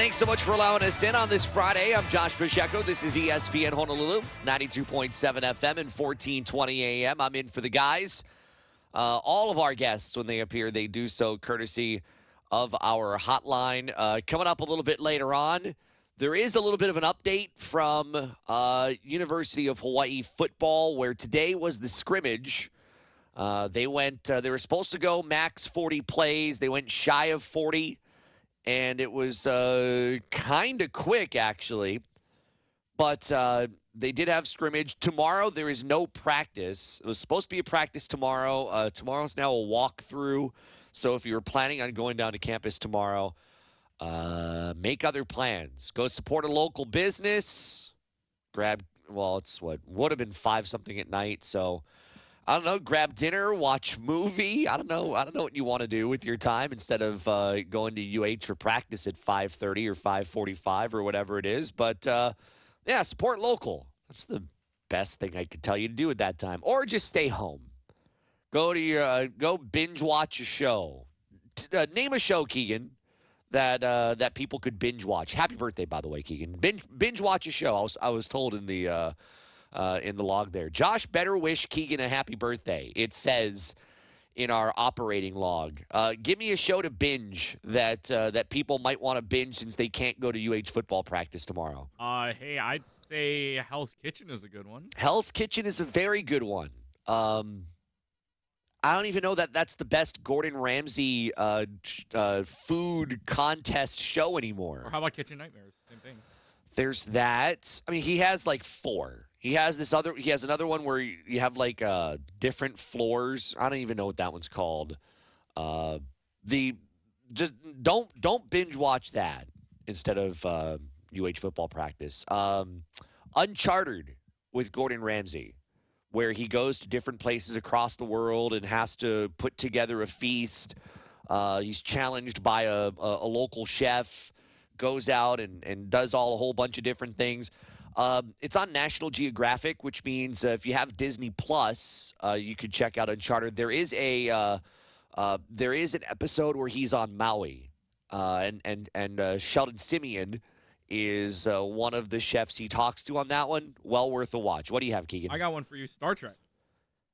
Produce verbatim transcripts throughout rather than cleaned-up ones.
Thanks so much for allowing us in on this Friday. I'm Josh Pacheco. This is E S P N Honolulu, ninety-two point seven F M and fourteen twenty A M. I'm in for the guys. Uh, all of our guests, when they appear, they do so courtesy of our hotline. Uh, coming up a little bit later on, there is a little bit of an update from uh, University of Hawaii football, where today was the scrimmage. Uh, they went. Uh, they were supposed to go max forty plays. They went shy of forty, and it was uh, kind of quick, actually. But uh, they did have scrimmage. Tomorrow there is no practice. It was supposed to be a practice tomorrow. Uh, tomorrow's now a walkthrough. So if you were planning on going down to campus tomorrow, uh, make other plans. Go support a local business. Grab, well, it's what would have been five something at night. So I don't know, grab dinner, watch movie. I don't know. I don't know what you want to do with your time instead of uh, going to U H for practice at five thirty or five forty-five or whatever it is. But, uh, yeah, support local. That's the best thing I could tell you to do at that time. Or just stay home. Go to your uh, go binge watch a show. T- uh, name a show, Keegan, that uh, that people could binge watch. Happy birthday, by the way, Keegan. Binge binge watch a show. I was I was told in the uh, uh, in the log there. Josh, better wish Keegan a happy birthday. It says in our operating log. Uh, give me a show to binge that uh, that people might want to binge since they can't go to U H football practice tomorrow. Uh, hey, I'd say Hell's Kitchen is a good one. Hell's Kitchen is a very good one. Um. I don't even know that that's the best Gordon Ramsay uh, uh, food contest show anymore. Or how about Kitchen Nightmares? Same thing. There's that. I mean, he has like four. He has this other. He has another one where you have like uh, different floors. I don't even know what that one's called. Uh, the just don't don't binge watch that instead of uh, U H football practice. Um, Uncharted with Gordon Ramsay, where he goes to different places across the world and has to put together a feast. Uh, he's challenged by a, a, a local chef, goes out and, and does all a whole bunch of different things. Um, it's on National Geographic, which means uh, if you have Disney Plus, uh, you could check out Uncharted. There is a uh, uh, there is an episode where he's on Maui, uh, and and and uh, Sheldon Simeon is uh, one of the chefs he talks to on that one. Well worth a watch. What do you have, Keegan? I got one for you. Star Trek.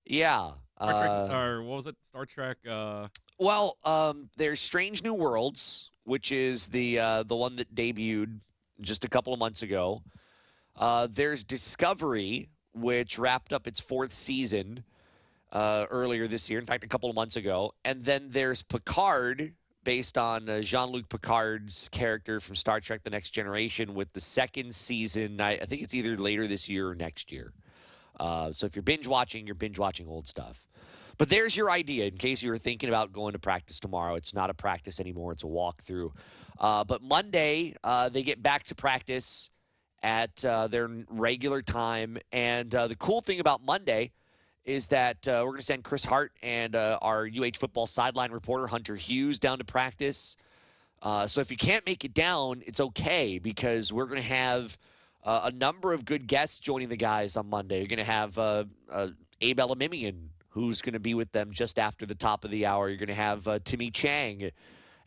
Yeah. Star Trek, uh, or what was it? Star Trek. Uh... Well, um, there's Strange New Worlds, which is the uh, the one that debuted just a couple of months ago. Uh, there's Discovery, which wrapped up its fourth season uh, earlier this year. In fact, a couple of months ago. And then there's Picard, based on uh, Jean-Luc Picard's character from Star Trek The Next Generation, with the second season. I, I think it's either later this year or next year. Uh, so if you're binge-watching, you're binge-watching old stuff. But there's your idea, in case you were thinking about going to practice tomorrow. It's not a practice anymore. It's a walkthrough. Uh, but Monday, uh, they get back to practice at uh, their regular time. And uh, the cool thing about Monday is that uh, we're going to send Chris Hart and uh, our U H football sideline reporter, Hunter Hughes, down to practice. Uh, so if you can't make it down, it's okay, because we're going to have uh, a number of good guests joining the guys on Monday. You're going to have uh, uh, Abe Elamimian, who's going to be with them just after the top of the hour. You're going to have uh, Timmy Chang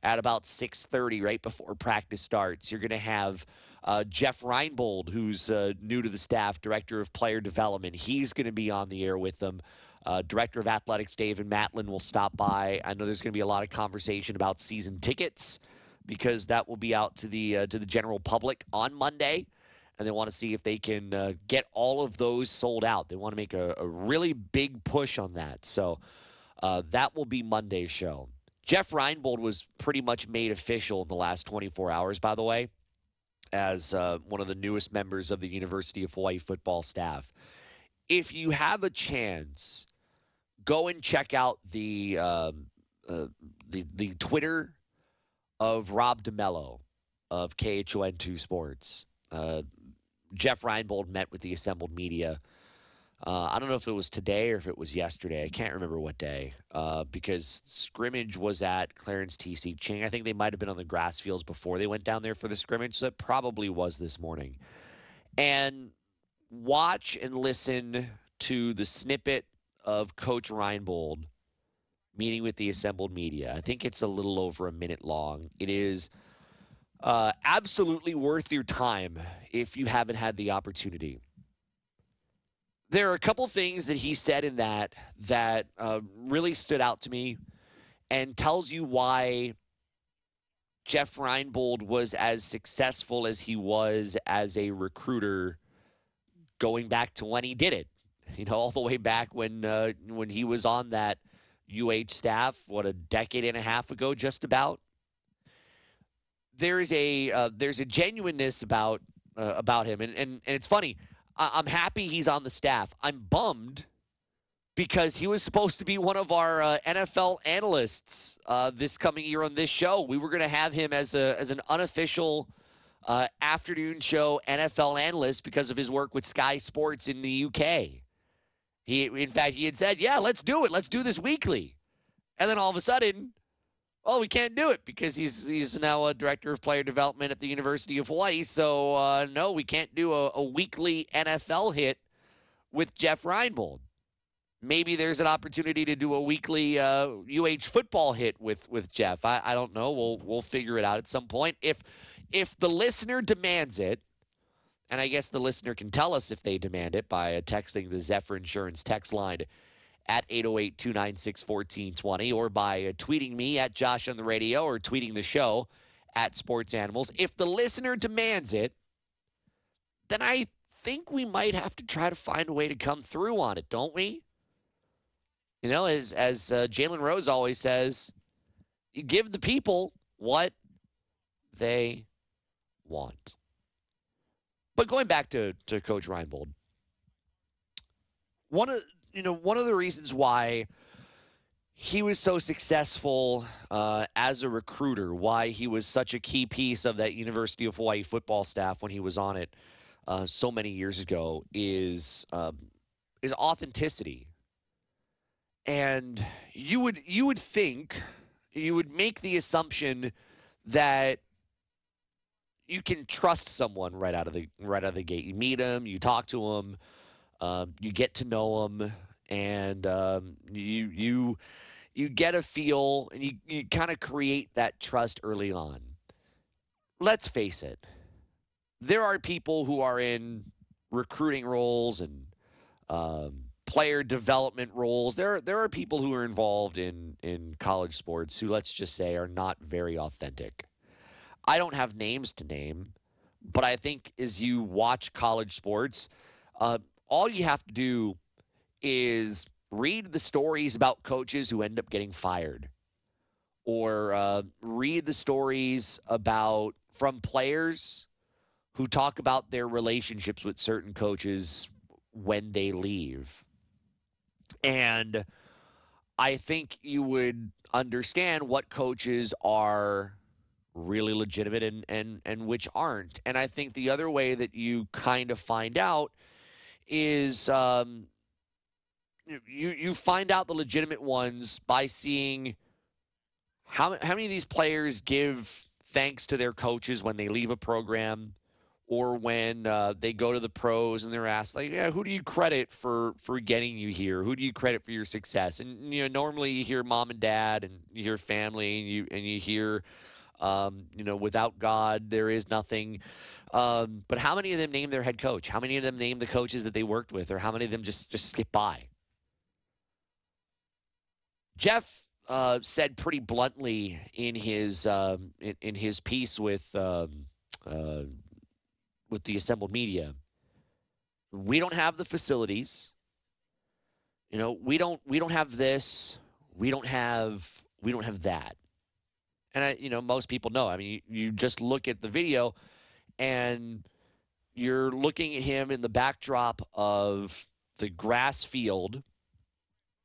at about six thirty, right before practice starts. You're going to have Uh, Jeff Reinebold, who's uh, new to the staff, Director of Player Development. He's going to be on the air with them. Uh, Director of Athletics Dave and Matlin will stop by. I know there's going to be a lot of conversation about season tickets, because that will be out to the uh, to the general public on Monday, and they want to see if they can uh, get all of those sold out. They want to make a, a really big push on that. So uh, that will be Monday's show. Jeff Reinebold was pretty much made official in the last twenty-four hours, by the way, as uh, one of the newest members of the University of Hawaii football staff. If you have a chance, go and check out the uh, uh, the, the Twitter of Rob DeMello of K H O N two Sports. Uh, Jeff Reinebold met with the assembled media. Uh, I don't know if it was today or if it was yesterday. I can't remember what day, uh, because scrimmage was at Clarence T C. Ching. I think they might have been on the grass fields before they went down there for the scrimmage, so it probably was this morning. And watch and listen to the snippet of Coach Reinebold meeting with the assembled media. I think it's a little over a minute long. It is Uh, absolutely worth your time if you haven't had the opportunity. There are a couple things that he said in that that uh, really stood out to me and tells you why Jeff Reinebold was as successful as he was as a recruiter going back to when he did it. You know, all the way back when uh, when he was on that U H staff, what, a decade and a half ago, just about. There is a uh, there's a genuineness about uh, about him, and, and and it's funny. I- I'm happy he's on the staff. I'm bummed because he was supposed to be one of our uh, N F L analysts uh, this coming year on this show. We were going to have him as a as an unofficial uh, afternoon show N F L analyst because of his work with Sky Sports in the U K. He, in fact, he had said, "Yeah, let's do it. Let's do this weekly," and then all of a sudden, well, we can't do it because he's he's now a director of player development at the University of Hawaii. So, uh, no, we can't do a, a weekly N F L hit with Jeff Reinebold. Maybe there's an opportunity to do a weekly uh, U H football hit with with Jeff. I, I don't know. We'll we'll figure it out at some point if if the listener demands it, and I guess the listener can tell us if they demand it by texting the Zephyr Insurance text line at eight oh eight, two nine six, one four two zero, or by uh, tweeting me at Josh on the radio or tweeting the show at Sports Animals. If the listener demands it, then I think we might have to try to find a way to come through on it, don't we? You know, as as uh, Jalen Rose always says, you give the people what they want. But going back to to Coach Reinebold, one of You know, one of the reasons why he was so successful uh, as a recruiter, why he was such a key piece of that University of Hawaii football staff when he was on it uh, so many years ago, is um, is authenticity. And you would you would think, you would make the assumption that you can trust someone right out of the right out of the gate. You meet them, you talk to them. Uh, you get to know them, and um, you you you get a feel, and you, you kind of create that trust early on. Let's face it. There are people who are in recruiting roles and um, player development roles. There, there are people who are involved in, in college sports who, let's just say, are not very authentic. I don't have names to name, but I think as you watch college sports, uh, all you have to do is read the stories about coaches who end up getting fired, or uh, read the stories about from players who talk about their relationships with certain coaches when they leave. And I think you would understand what coaches are really legitimate and, and, and which aren't. And I think the other way that you kind of find out is um, you you find out the legitimate ones by seeing how how many of these players give thanks to their coaches when they leave a program, or when uh, they go to the pros and they're asked, like, yeah, who do you credit for for getting you here? Who do you credit for your success? And you know, normally you hear mom and dad, and you hear family, and you and you hear. Um, you know, without God, there is nothing. Um, but how many of them name their head coach? How many of them name the coaches that they worked with? Or how many of them just, just skip by? Jeff uh, said pretty bluntly in his um, in, in his piece with um, uh, with the assembled media, we don't have the facilities. You know, we don't we don't have this. We don't have we don't have that. And, I, you know, most people know. I mean, you, you just look at the video and you're looking at him in the backdrop of the grass field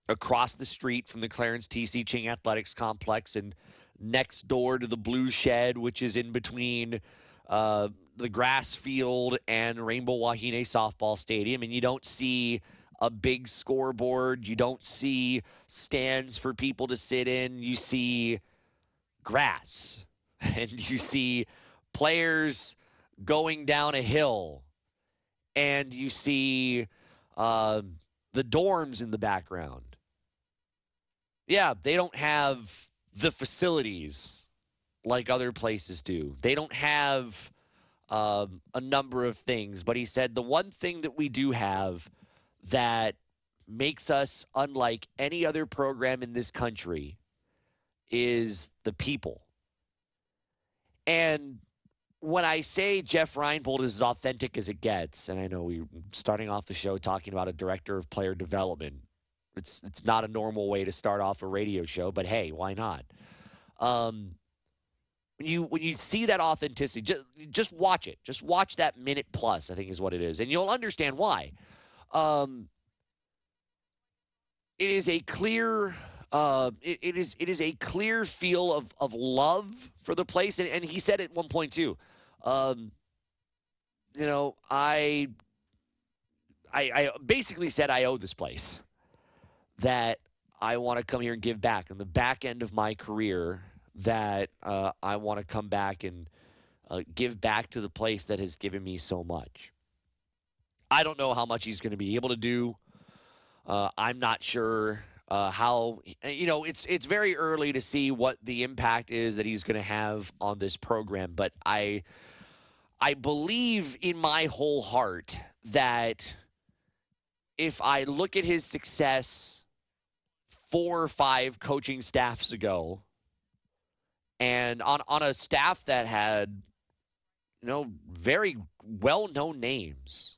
across the street from the Clarence T C. Ching Athletics Complex and next door to the blue shed, which is in between uh, the grass field and Rainbow Wahine Softball Stadium. And you don't see a big scoreboard. You don't see stands for people to sit in. You see grass, and you see players going down a hill, and you see uh, the dorms in the background. Yeah, they don't have the facilities like other places do. They don't have um, a number of things, but he said the one thing that we do have that makes us unlike any other program in this country is the people. And when I say Jeff Reinebold is as authentic as it gets, and I know we're starting off the show talking about a director of player development, it's it's not a normal way to start off a radio show, but hey, why not? Um, when you when you see that authenticity, just, just watch it. Just watch that minute plus, I think is what it is, and you'll understand why. Um, it is a clear... Uh, it, it is it is a clear feel of, of love for the place. And, and he said at one point, too, um, you know, I, I I basically said I owe this place, that I want to come here and give back. And the back end of my career, that uh, I want to come back and uh, give back to the place that has given me so much. I don't know how much he's going to be able to do. Uh, I'm not sure. Uh, how, you know, it's it's very early to see what the impact is that he's going to have on this program. But I, I believe in my whole heart that if I look at his success four or five coaching staffs ago, and on, on a staff that had, you know, very well-known names,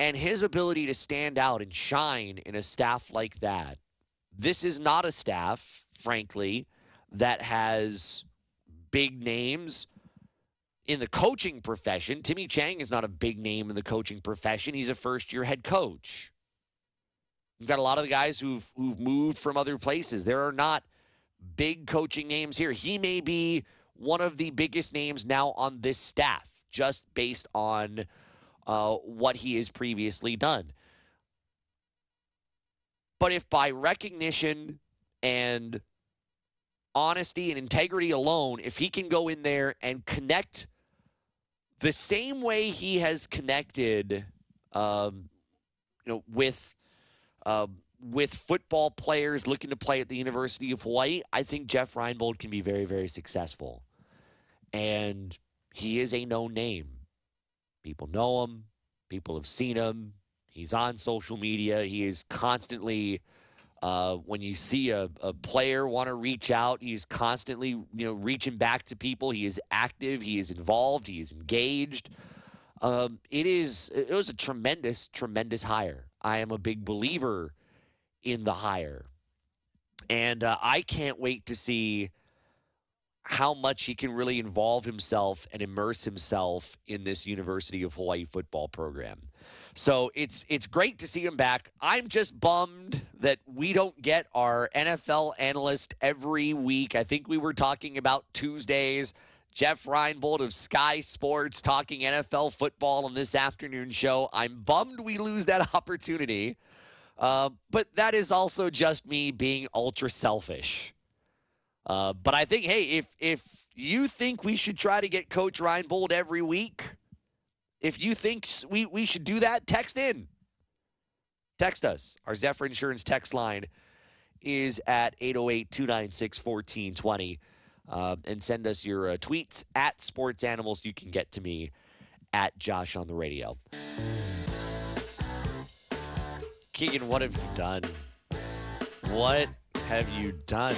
and his ability to stand out and shine in a staff like that. This is not a staff, frankly, that has big names in the coaching profession. Timmy Chang is not a big name in the coaching profession. He's a first-year head coach. You've got a lot of the guys who've, who've moved from other places. There are not big coaching names here. He may be one of the biggest names now on this staff, just based on... Uh, what he has previously done. But if by recognition and honesty and integrity alone, if he can go in there and connect the same way he has connected, um, you know, with uh, with football players looking to play at the University of Hawaii, I think Jeff Reinebold can be very, very successful. And he is a known name. People know him. People have seen him. He's on social media. He is constantly, uh, when you see a, a player want to reach out, he's constantly, you know, reaching back to people. He is active. He is involved. He is engaged. Um, it is, it was a tremendous, tremendous hire. I am a big believer in the hire. And uh, I can't wait to see how much he can really involve himself and immerse himself in this University of Hawaii football program. So it's it's great to see him back. I'm just bummed that we don't get our N F L analyst every week. I think we were talking about Tuesdays. Jeff Reinebold of Sky Sports talking N F L football on this afternoon show. I'm bummed we lose that opportunity. Uh, but that is also just me being ultra selfish. Uh, but I think, hey, if if you think we should try to get Coach Reinebold every week, if you think we, we should do that, text in. Text us. Our Zephyr Insurance text line is at eight oh eight, two nine six, one four two zero. Uh, and send us your uh, tweets at Sports Animals. You can get to me at Josh on the Radio. Keegan, what have you done? What have you done?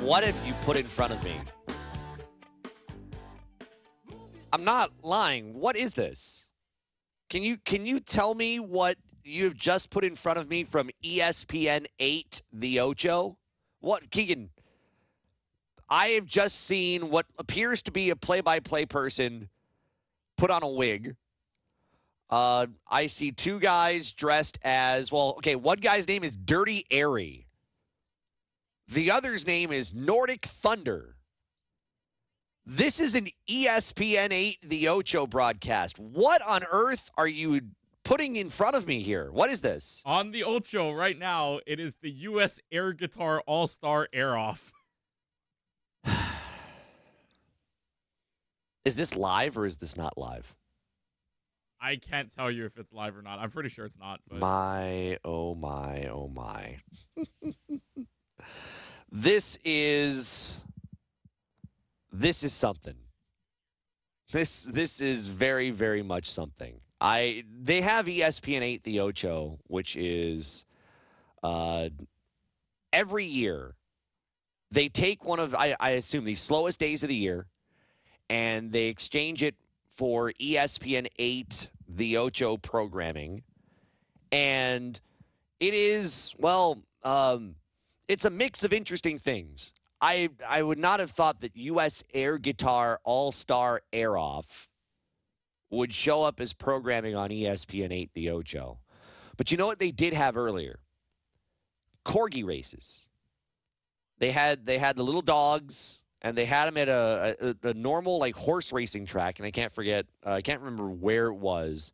What have you put in front of me? I'm not lying. What is this? Can you can you tell me what you have just put in front of me from E S P N eight, the Ocho? What, Keegan? I have just seen what appears to be a play-by-play person put on a wig. Uh, I see two guys dressed as, well, okay, one guy's name is Dirty Airy. The other's name is Nordic Thunder. This is an E S P N eight, the Ocho broadcast. What on earth are you putting in front of me here? What is this? On the Ocho right now, it is the U S Air Guitar All-Star Air Off. Is this live or is this not live? I can't tell you if it's live or not. I'm pretty sure it's not. But... My, oh my, oh my. This is this is something. This this is very, very much something. I they have E S P N eight The Ocho, which is uh, every year they take one of, I, I assume, the slowest days of the year, and they exchange it for E S P N eight The Ocho programming. And it is, well, um, it's a mix of interesting things. I, I would not have thought that U S Air Guitar All-Star Air Off would show up as programming on E S P N eight The Ocho. But you know what they did have earlier? Corgi races. They had they had the little dogs, and they had them at a, a, a normal, like, horse racing track, and I can't forget, uh, I can't remember where it was.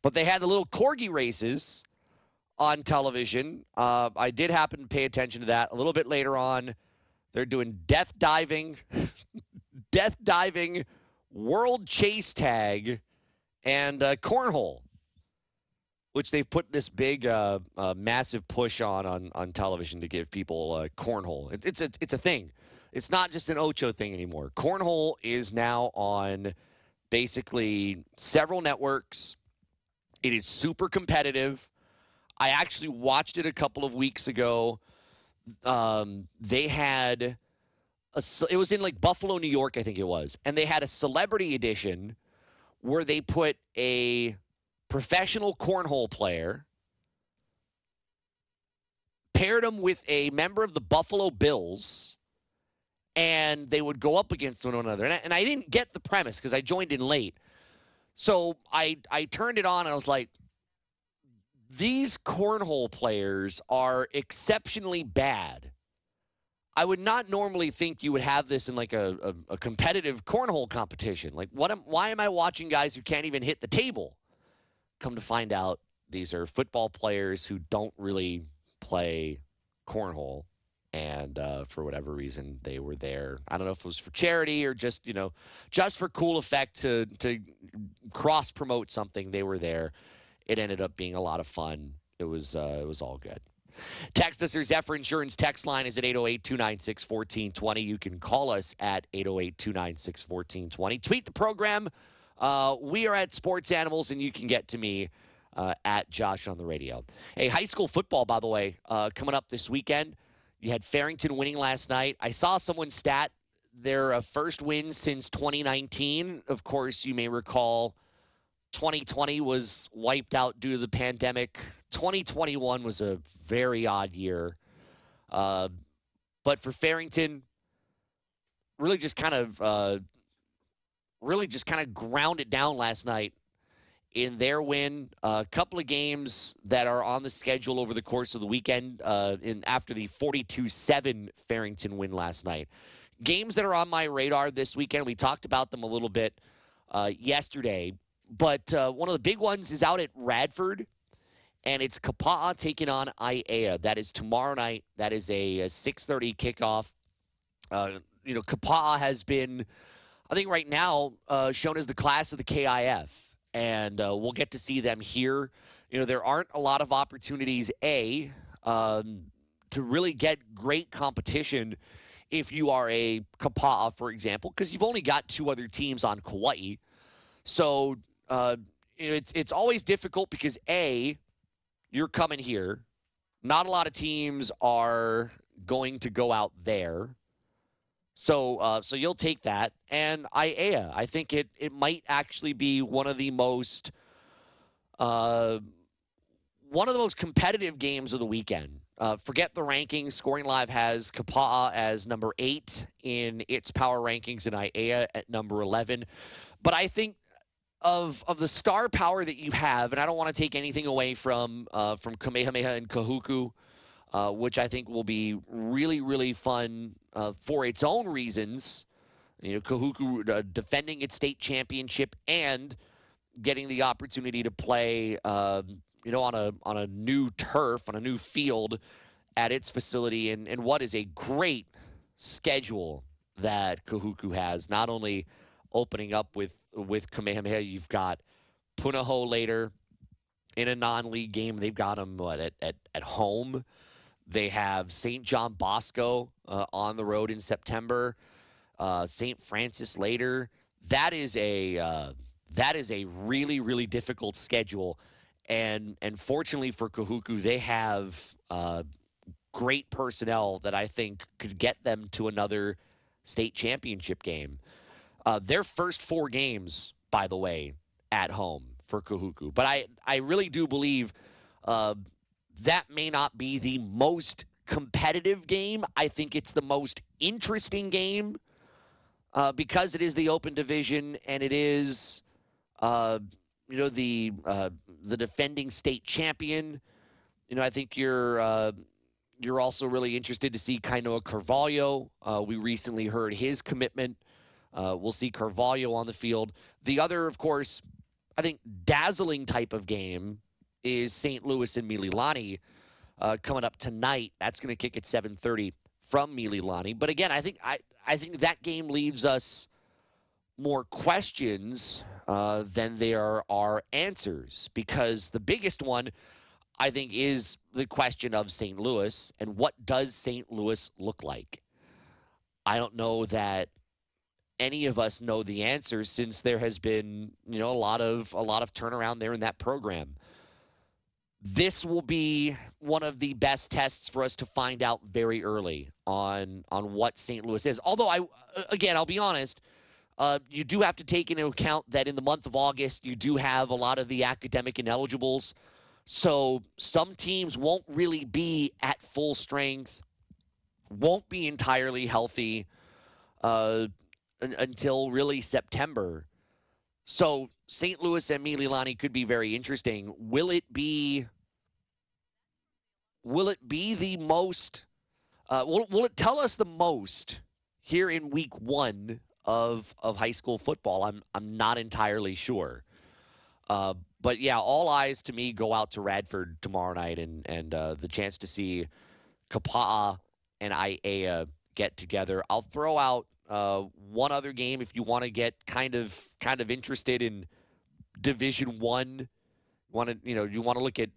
But they had the little corgi races on television. Uh, I did happen to pay attention to that a little bit later on. They're doing death diving, death diving, world chase tag, and uh, cornhole, which they've put this big, uh, uh, massive push on, on on television to give people uh, cornhole. It, it's a it's a thing. It's not just an Ocho thing anymore. Cornhole is now on basically several networks. It is super competitive. I actually watched it a couple of weeks ago. Um, they had, a, it was in like Buffalo, New York, I think it was. And they had a celebrity edition where they put a professional cornhole player, paired him with a member of the Buffalo Bills, and they would go up against one another. And I, and I didn't get the premise because I joined in late. So I, I turned it on and I was like, these cornhole players are exceptionally bad. I would not normally think you would have this in like a, a, a competitive cornhole competition. Like, what am, why am I watching guys who can't even hit the table? Come to find out, these are football players who don't really play cornhole. And uh, for whatever reason, they were there. I don't know if it was for charity or just, you know, just for cool effect to, to cross-promote something. They were there. It ended up being a lot of fun. It was uh, it was all good. Text us. Your Zephyr Insurance text line is at eight oh eight, two nine six, one four two zero. You can call us at eight oh eight, two nine six, one four two zero. Tweet the program. Uh, we are at Sports Animals, and you can get to me uh, at Josh on the radio. Hey, high school football, by the way, uh, coming up this weekend. You had Farrington winning last night. I saw someone's stat. Their uh, first win since twenty nineteen. Of course, you may recall twenty twenty was wiped out due to the pandemic. twenty twenty-one was a very odd year. Uh, but for Farrington, really just kind of uh, really just kind of ground it down last night in their win. A uh, couple of games that are on the schedule over the course of the weekend uh, in after the forty-two seven Farrington win last night. Games that are on my radar this weekend. We talked about them a little bit uh, yesterday. But uh, one of the big ones is out at Radford, and it's Kapaa taking on Aiea. That is tomorrow night. That is a, a six thirty kickoff. Uh, you know, Kapaa has been, I think right now, uh, shown as the class of the K I F, and uh, we'll get to see them here. You know, there aren't a lot of opportunities, A, um, to really get great competition if you are a Kapaa, for example, because you've only got two other teams on Kauai. So, Uh, it's it's always difficult because, A, you're coming here. Not a lot of teams are going to go out there. So uh, so you'll take that. And Aiea, I think it, it might actually be one of the most uh, one of the most competitive games of the weekend. Uh, forget the rankings. Scoring Live has Kapaa as number eight in its power rankings and Aiea at number eleven. But I think Of of the star power that you have, and I don't want to take anything away from uh, from Kamehameha and Kahuku, uh, which I think will be really, really fun uh, for its own reasons. You know, Kahuku uh, defending its state championship and getting the opportunity to play, uh, you know, on a on a new turf, on a new field at its facility, and and what is a great schedule that Kahuku has. Not only opening up with with Kamehameha, you've got Punahou later in a non-league game. They've got them what, at, at, at home. They have Saint John Bosco uh, on the road in September. uh, Saint Francis later. That is a uh, that is a really, really difficult schedule. And and fortunately for Kahuku, they have uh, great personnel that I think could get them to another state championship game. Uh, their first four games, by the way, at home for Kahuku. But I, I really do believe uh, that may not be the most competitive game. I think it's the most interesting game uh, because it is the open division and it is... Uh, You know, the uh, the defending state champion. You know, I think you're uh, you're also really interested to see Kainoa Carvalho. Uh, we recently heard his commitment. Uh, we'll see Carvalho on the field. The other, of course, I think dazzling type of game is Saint Louis and Mililani uh, coming up tonight. That's going to kick at seven thirty from Mililani. But again, I think I I think that game leaves us more questions uh, than there are answers, because the biggest one, I think, is the question of Saint Louis and what does Saint Louis look like? I don't know that any of us know the answer, since there has been, you know, a lot of a lot of turnaround there in that program. This will be one of the best tests for us to find out very early on on what Saint Louis is. Although I, again, I'll be honest. Uh, you do have to take into account that in the month of August, you do have a lot of the academic ineligibles. So some teams won't really be at full strength, won't be entirely healthy uh, un- until really September. So Saint Louis and Mililani could be very interesting. Will it be, will it be the most, uh, will, will it tell us the most here in week one of of high school football? I'm I'm not entirely sure. Uh, but yeah, all eyes to me go out to Radford tomorrow night, and and uh, the chance to see Kapaa and Aiea get together. I'll throw out uh, one other game if you want to get kind of kind of interested in Division One. Want to you know you want to look at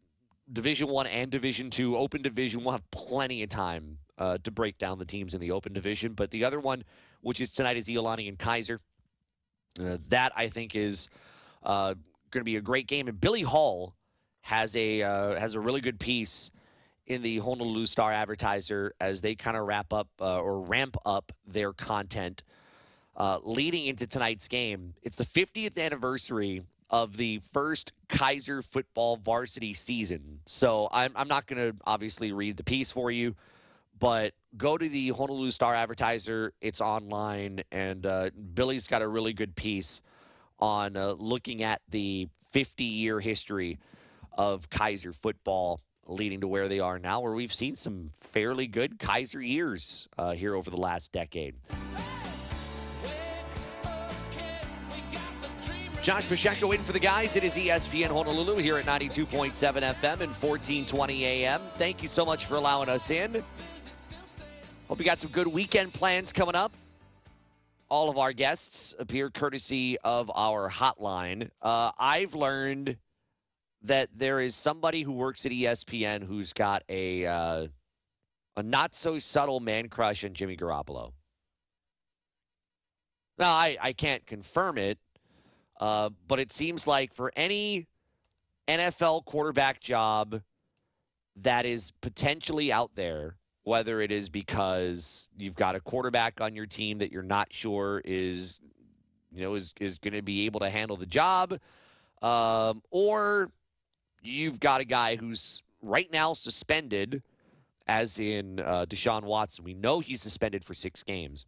Division One and Division Two. Open Division, we'll have plenty of time uh, to break down the teams in the Open Division. But the other one, which is tonight, is Iolani and Kaiser. Uh, that, I think, is uh, going to be a great game. And Billy Hall has a uh, has a really good piece in the Honolulu Star Advertiser as they kind of wrap up uh, or ramp up their content uh, leading into tonight's game. It's the fiftieth anniversary of the first Kaiser football varsity season. So I'm, I'm not going to obviously read the piece for you, but go to the Honolulu Star Advertiser. It's online, and uh, Billy's got a really good piece on uh, looking at the fifty-year history of Kaiser football leading to where they are now, where we've seen some fairly good Kaiser years uh, here over the last decade. Josh Pacheco in for the guys. It is E S P N Honolulu here at ninety-two point seven F M and fourteen twenty A M. Thank you so much for allowing us in. Hope you got some good weekend plans coming up. All of our guests appear courtesy of our hotline. Uh, I've learned that there is somebody who works at E S P N who's got a, uh, a not-so-subtle man crush on Jimmy Garoppolo. Now, I, I can't confirm it. Uh, but it seems like for any N F L quarterback job that is potentially out there, whether it is because you've got a quarterback on your team that you're not sure is, you know, is, is going to be able to handle the job, um, or you've got a guy who's right now suspended, as in uh, Deshaun Watson. We know he's suspended for six games.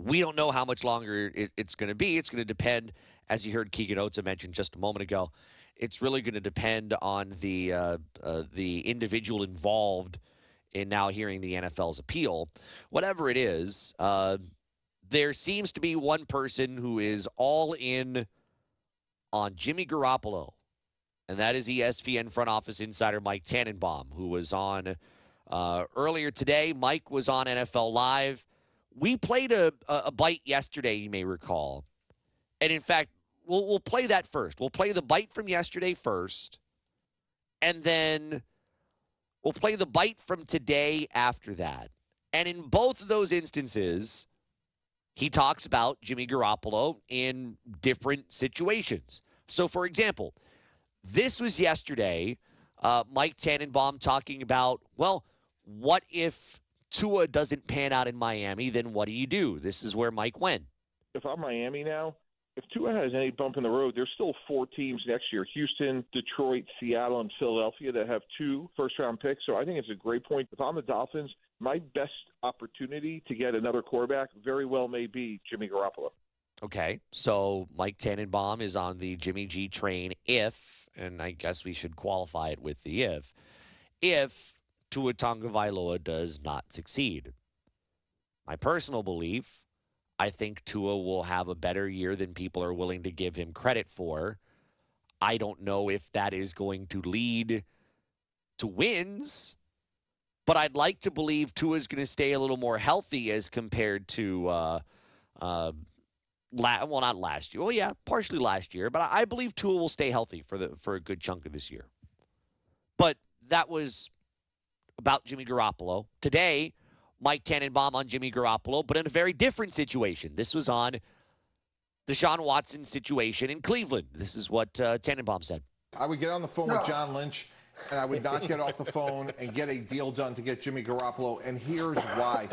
We don't know how much longer it's going to be. It's going to depend, as you heard Keegan Oates mention just a moment ago, it's really going to depend on the uh, uh, the individual involved in now hearing the N F L's appeal. Whatever it is, uh, there seems to be one person who is all in on Jimmy Garoppolo, and that is E S P N front office insider Mike Tannenbaum, who was on uh, earlier today. Mike was on N F L Live. We played a, a bite yesterday, you may recall. And, in fact, we'll, we'll play that first. We'll play the bite from yesterday first, and then we'll play the bite from today after that. And in both of those instances, he talks about Jimmy Garoppolo in different situations. So, for example, this was yesterday, uh, Mike Tannenbaum talking about, well, what if Tua doesn't pan out in Miami, then what do you do? This is where Mike went. If I'm Miami now, if Tua has any bump in the road, there's still four teams next year, Houston, Detroit, Seattle, and Philadelphia, that have two first-round picks. So I think it's a great point. If I'm the Dolphins, my best opportunity to get another quarterback very well may be Jimmy Garoppolo. Okay, so Mike Tannenbaum is on the Jimmy G train if, and I guess we should qualify it with the if, if Tua Tagovailoa does not succeed. My personal belief, I think Tua will have a better year than people are willing to give him credit for. I don't know if that is going to lead to wins, but I'd like to believe Tua is going to stay a little more healthy as compared to, uh, uh, la- well, not last year. Well, yeah, partially last year, but I, I believe Tua will stay healthy for the for a good chunk of this year. But that was about Jimmy Garoppolo. Today, Mike Tannenbaum on Jimmy Garoppolo, but in a very different situation. This was on the Deshaun Watson situation in Cleveland. This is what uh, Tannenbaum said. I would get on the phone no. with John Lynch, and I would not get off the phone and get a deal done to get Jimmy Garoppolo, and here's why.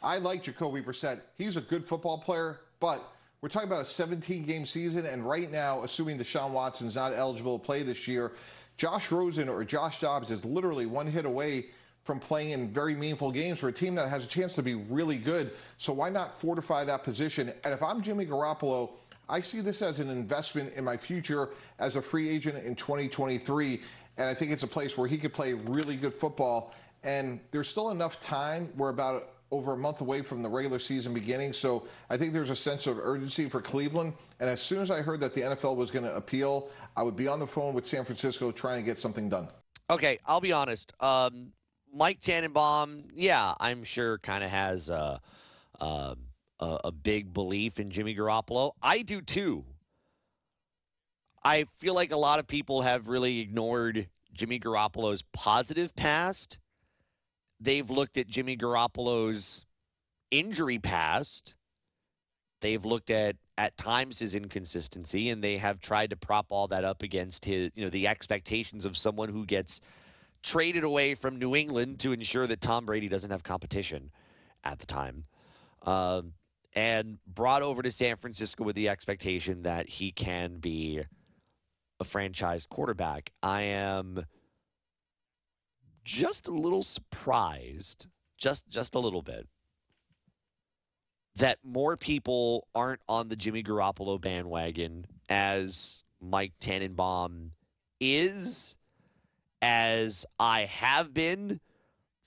I like Jacoby Brissett. He's a good football player, but we're talking about a seventeen-game season, and right now, assuming Deshaun Watson is not eligible to play this year, Josh Rosen or Josh Dobbs is literally one hit away from playing in very meaningful games for a team that has a chance to be really good. So why not fortify that position? And if I'm Jimmy Garoppolo, I see this as an investment in my future as a free agent in twenty twenty-three. And I think it's a place where he could play really good football. And there's still enough time. We're about over a month away from the regular season beginning. So I think there's a sense of urgency for Cleveland. And as soon as I heard that the N F L was going to appeal, I would be on the phone with San Francisco trying to get something done. Okay, I'll be honest. Um... Mike Tannenbaum, yeah, I'm sure kind of has a, a, a big belief in Jimmy Garoppolo. I do, too. I feel like a lot of people have really ignored Jimmy Garoppolo's positive past. They've looked at Jimmy Garoppolo's injury past. They've looked at, at times, his inconsistency, and they have tried to prop all that up against his, you know, the expectations of someone who gets traded away from New England to ensure that Tom Brady doesn't have competition at the time, uh, and brought over to San Francisco with the expectation that he can be a franchise quarterback. I am just a little surprised, just just a little bit, that more people aren't on the Jimmy Garoppolo bandwagon as Mike Tannenbaum is. As I have been,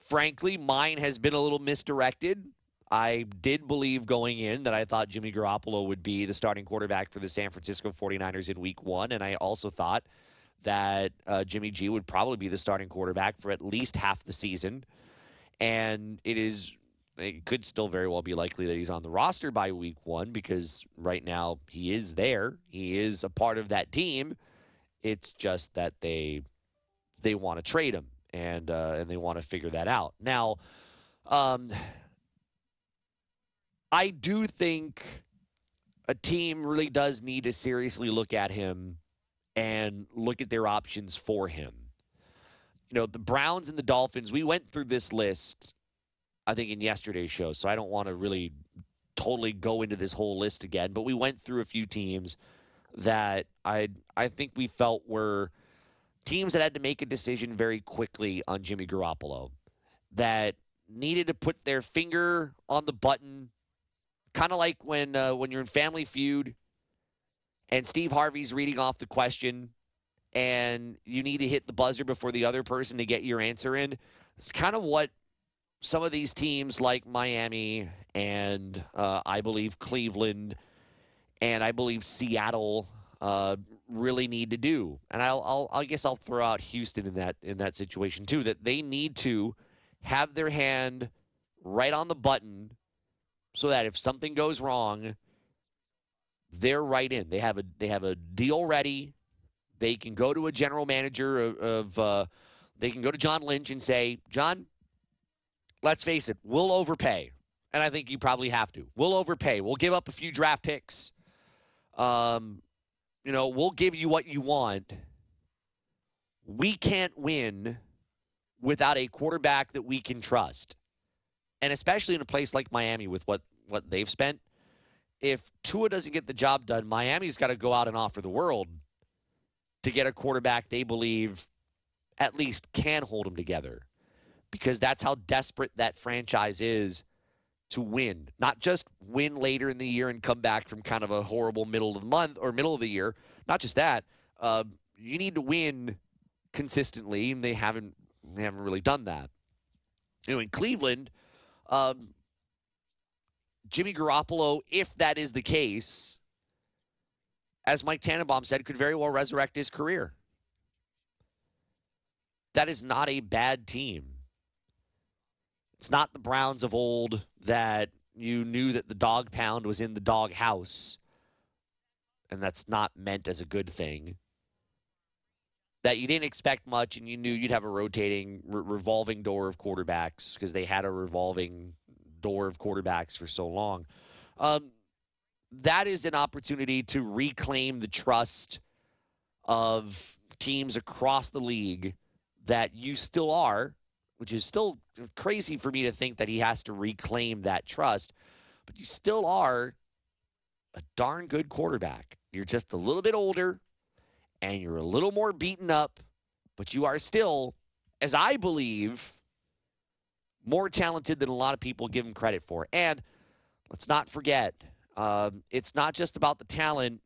frankly, mine has been a little misdirected. I did believe going in that I thought Jimmy Garoppolo would be the starting quarterback for the San Francisco forty-niners in week one, and I also thought that uh, Jimmy G would probably be the starting quarterback for at least half the season, and it is it could still very well be likely that he's on the roster by week one because right now he is there. He is a part of that team. It's just that they... they want to trade him, and uh, and they want to figure that out. Now, um, I do think a team really does need to seriously look at him and look at their options for him. You know, the Browns and the Dolphins, we went through this list, I think, in yesterday's show, so I don't want to really totally go into this whole list again, but we went through a few teams that I I think we felt were – teams that had to make a decision very quickly on Jimmy Garoppolo, that needed to put their finger on the button, kind of like when uh, when you're in Family Feud and Steve Harvey's reading off the question and you need to hit the buzzer before the other person to get your answer in. It's kind of what some of these teams like Miami and uh, I believe Cleveland and I believe Seattle uh really need to do. And I'll, I'll I guess I'll throw out Houston in that in that situation too, that they need to have their hand right on the button so that if something goes wrong, they're right in. They have a they have a deal ready. They can go to a general manager of, of uh they can go to John Lynch and say, John, let's face it, we'll overpay. and I think you probably have to. We'll overpay. We'll give up a few draft picks. Um, you know, we'll give you what you want. We can't win without a quarterback that we can trust. And especially in a place like Miami with what, what they've spent, if Tua doesn't get the job done, Miami's got to go out and offer the world to get a quarterback they believe at least can hold them together, because that's how desperate that franchise is to win. Not just win later in the year and come back from kind of a horrible middle of the month or middle of the year. Not just that. Uh, you need to win consistently, and they haven't they haven't really done that. You know, in Cleveland, um, Jimmy Garoppolo, if that is the case, as Mike Tannenbaum said, could very well resurrect his career. That is not a bad team. It's not the Browns of old that you knew that the dog pound was in the dog house, and that's not meant as a good thing. That you didn't expect much, and you knew you'd have a rotating, re- revolving door of quarterbacks, because they had a revolving door of quarterbacks for so long. Um, that is an opportunity to reclaim the trust of teams across the league that you still are, which is still crazy for me to think that he has to reclaim that trust, but you still are a darn good quarterback. You're just a little bit older, and you're a little more beaten up, but you are still, as I believe, more talented than a lot of people give him credit for. And let's not forget, um, it's not just about the talent,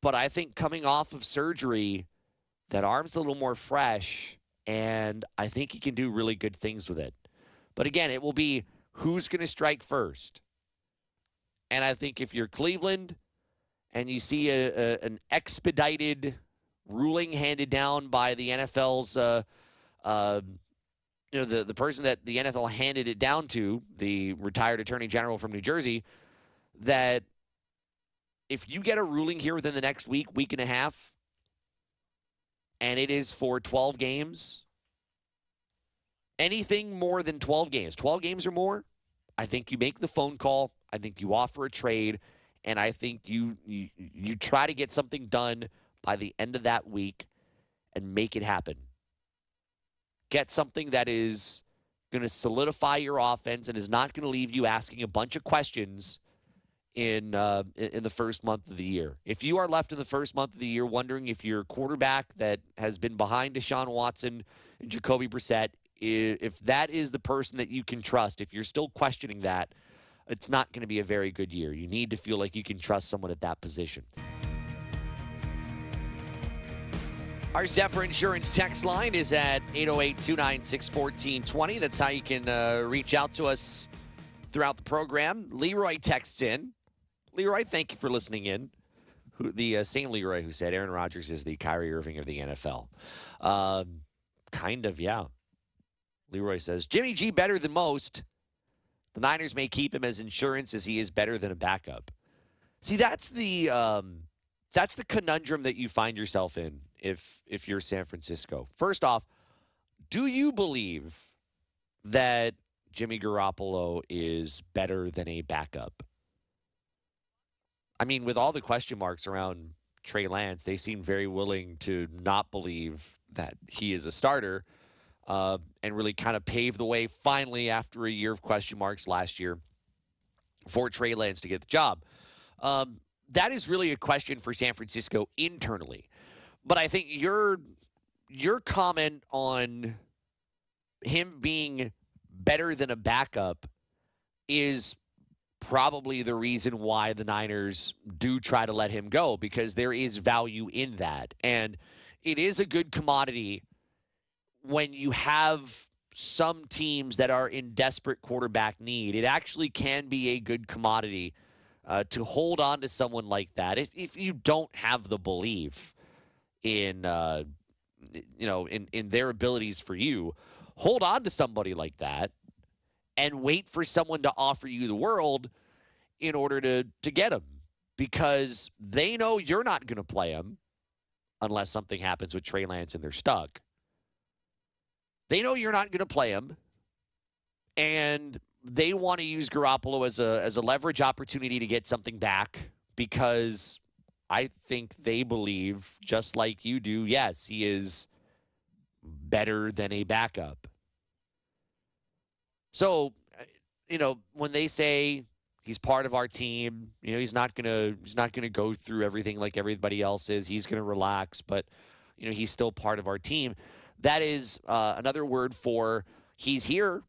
but I think coming off of surgery, that arm's a little more fresh, and I think he can do really good things with it. But again, it will be who's going to strike first. And I think if you're Cleveland and you see a, a, an expedited ruling handed down by the N F L's, uh, uh, you know, the, the person that the N F L handed it down to, the retired attorney general from New Jersey, that if you get a ruling here within the next week, week and a half, and it is for twelve games, anything more than twelve games, twelve games or more, I think you make the phone call. I think you offer a trade. And I think you, you you try to get something done by the end of that week and make it happen. Get something that is going to solidify your offense and is not going to leave you asking a bunch of questions in uh, in the first month of the year. If you are left in the first month of the year wondering if your quarterback that has been behind Deshaun Watson and Jacoby Brissett, if that is the person that you can trust, if you're still questioning that, it's not going to be a very good year. You need to feel like you can trust someone at that position. Our Zephyr Insurance text line is at eight oh eight, two nine six, one four two zero. That's how you can uh, reach out to us throughout the program. Leroy texts in. Leroy, thank you for listening in. Who, the uh, same Leroy who said Aaron Rodgers is the Kyrie Irving of the N F L. Um, kind of, yeah. Leroy says, Jimmy G better than most. The Niners may keep him as insurance as he is better than a backup. See, that's the um, that's the conundrum that you find yourself in if if you're San Francisco. First off, do you believe that Jimmy Garoppolo is better than a backup? I mean, with all the question marks around Trey Lance, they seem very willing to not believe that he is a starter. Uh, and really kind of paved the way finally after a year of question marks last year for Trey Lance to get the job. Um, that is really a question for San Francisco internally. But I think your your comment on him being better than a backup is probably the reason why the Niners do try to let him go, because there is value in that. And it is a good commodity when you have some teams that are in desperate quarterback need. It actually can be a good commodity uh, to hold on to someone like that if, if you don't have the belief in uh, you know in, in their abilities for you. Hold on to somebody like that and wait for someone to offer you the world in order to to get them, because they know you're not going to play them unless something happens with Trey Lance and they're stuck. They know you're not going to play him, and they want to use Garoppolo as a as a leverage opportunity to get something back, because I think they believe, just like you do, yes, he is better than a backup. So, you know, when they say he's part of our team, you know, he's not gonna he's not gonna go through everything like everybody else is. He's gonna relax, but you know, he's still part of our team. That is uh, another word for he's here.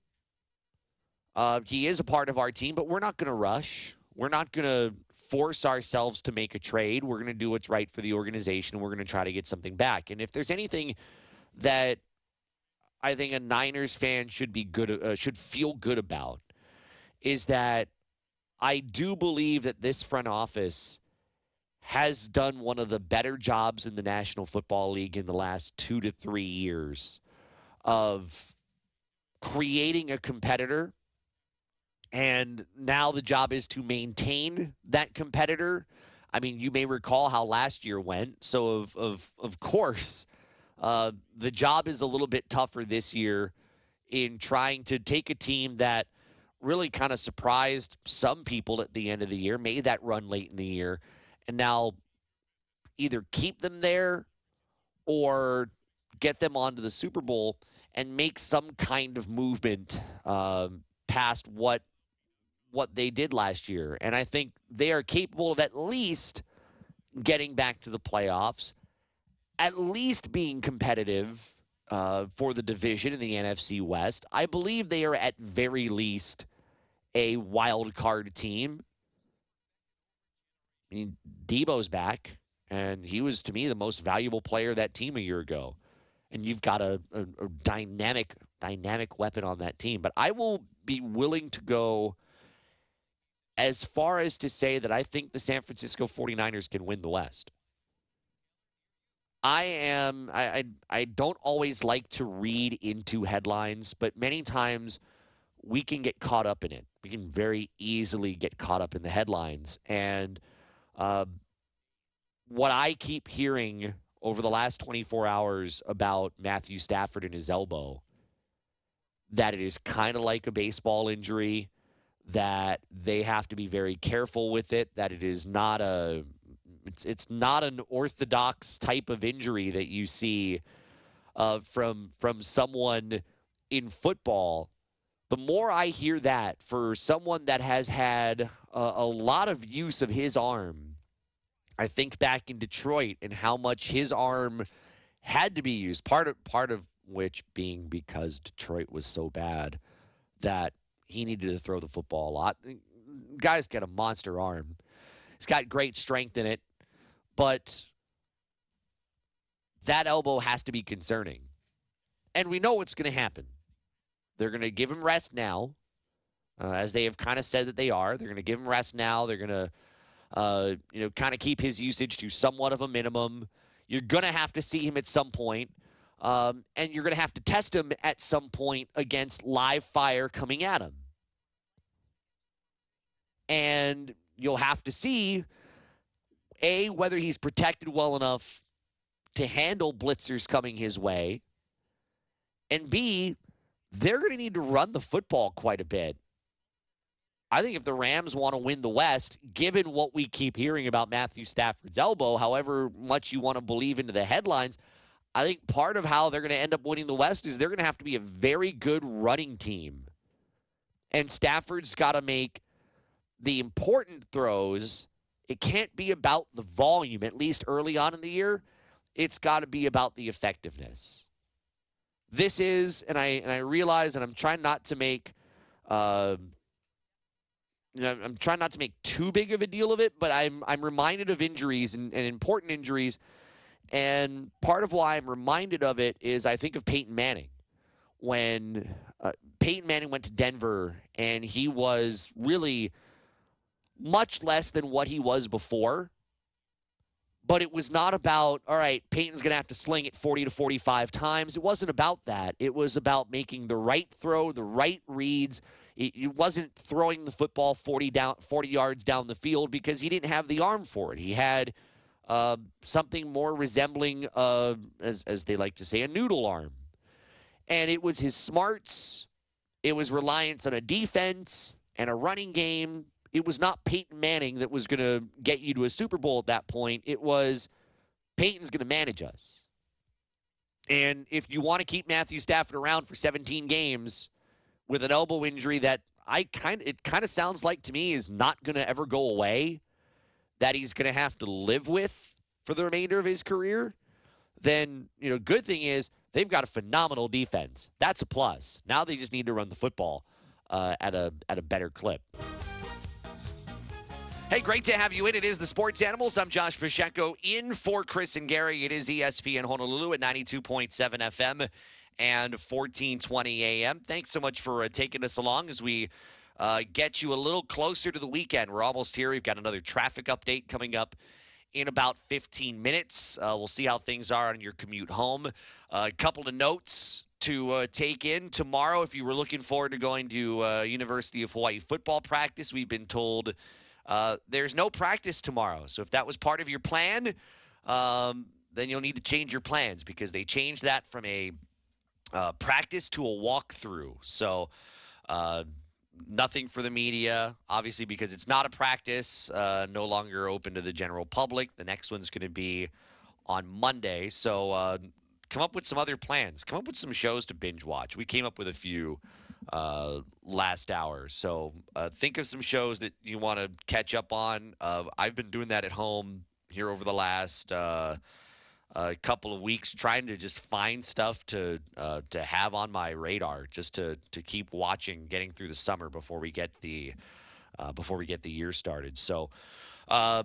Uh, he is a part of our team, but we're not going to rush. We're not going to force ourselves to make a trade. We're going to do what's right for the organization. We're going to try to get something back. And if there's anything that I think a Niners fan should be good, uh, should feel good about, is that I do believe that this front office has done one of the better jobs in the National Football League in the last two to three years of creating a competitor. And now the job is to maintain that competitor. I mean, you may recall how last year went. So, of of, of course, uh, the job is a little bit tougher this year in trying to take a team that really kind of surprised some people at the end of the year, made that run late in the year, and now either keep them there or get them onto the Super Bowl and make some kind of movement uh, past what what they did last year. And I think they are capable of at least getting back to the playoffs, at least being competitive uh, for the division in the N F C West. I believe they are at very least a wild card team. I mean, Debo's back, and he was, to me, the most valuable player of that team a year ago. And you've got a, a, a dynamic, dynamic weapon on that team. But I will be willing to go as far as to say that I think the San Francisco forty-niners can win the West. I am, I, I, I don't always like to read into headlines, but many times we can get caught up in it. We can very easily get caught up in the headlines. And Uh, what I keep hearing over the last twenty-four hours about Matthew Stafford and his elbow, that it is kind of like a baseball injury, that they have to be very careful with it, that it is not a, it's it's not an orthodox type of injury that you see uh, from from someone in football. The more I hear that for someone that has had uh, a lot of use of his arm, I think back in Detroit and how much his arm had to be used, part of, part of which being because Detroit was so bad that he needed to throw the football a lot. Guy's got a monster arm. He's got great strength in it, but that elbow has to be concerning. And we know what's going to happen. They're going to give him rest now, uh, as they have kind of said that they are. They're going to give him rest now. They're going to, uh, you know, kind of keep his usage to somewhat of a minimum. You're going to have to see him at some point, um, and you're going to have to test him at some point against live fire coming at him. And you'll have to see, A, whether he's protected well enough to handle blitzers coming his way, and B, they're going to need to run the football quite a bit. I think if the Rams want to win the West, given what we keep hearing about Matthew Stafford's elbow, however much you want to believe into the headlines, I think part of how they're going to end up winning the West is they're going to have to be a very good running team. And Stafford's got to make the important throws. It can't be about the volume, at least early on in the year. It's got to be about the effectiveness. This is, and I and I realize, and I'm trying not to make, uh, you know, I'm trying not to make too big of a deal of it, but I'm I'm reminded of injuries and, and important injuries, and part of why I'm reminded of it is I think of Peyton Manning, when uh, Peyton Manning went to Denver and he was really much less than what he was before. But it was not about, all right, Peyton's going to have to sling it forty to forty-five times. It wasn't about that. It was about making the right throw, the right reads. It, it wasn't throwing the football forty, down, forty yards down the field because he didn't have the arm for it. He had uh, something more resembling, uh, as, as they like to say, a noodle arm. And it was his smarts It was reliance on a defense and a running game. It was not Peyton Manning that was going to get you to a Super Bowl at that point. It was Peyton's going to manage us. And if you want to keep Matthew Stafford around for seventeen games with an elbow injury that I kind of, it kind of sounds like to me is not going to ever go away, that he's going to have to live with for the remainder of his career, then, you know, good thing is they've got a phenomenal defense. That's a plus. Now they just need to run the football uh, at a at a better clip. Hey, great to have you in. It is the Sports Animals. I'm Josh Pacheco in for Chris and Gary. It is E S P N Honolulu at ninety-two point seven F M and fourteen twenty A M. Thanks so much for uh, taking us along as we uh, get you a little closer to the weekend. We're almost here. We've got another traffic update coming up in about fifteen minutes. Uh, we'll see how things are on your commute home. A uh, couple of notes to uh, take in tomorrow. If you were looking forward to going to uh, University of Hawaii football practice, we've been told Uh, there's no practice tomorrow. So if that was part of your plan, um, then you'll need to change your plans because they changed that from a uh, practice to a walkthrough. So uh, nothing for the media, obviously, because it's not a practice, uh, no longer open to the general public. The next one's going to be on Monday. So uh, come up with some other plans. Come up with some shows to binge watch. We came up with a few uh last hour, so uh think of some shows that you want to catch up on. uh I've been doing that at home here over the last uh a couple of weeks, trying to just find stuff to uh to have on my radar, just to to keep watching, getting through the summer before we get the uh before we get the year started. So uh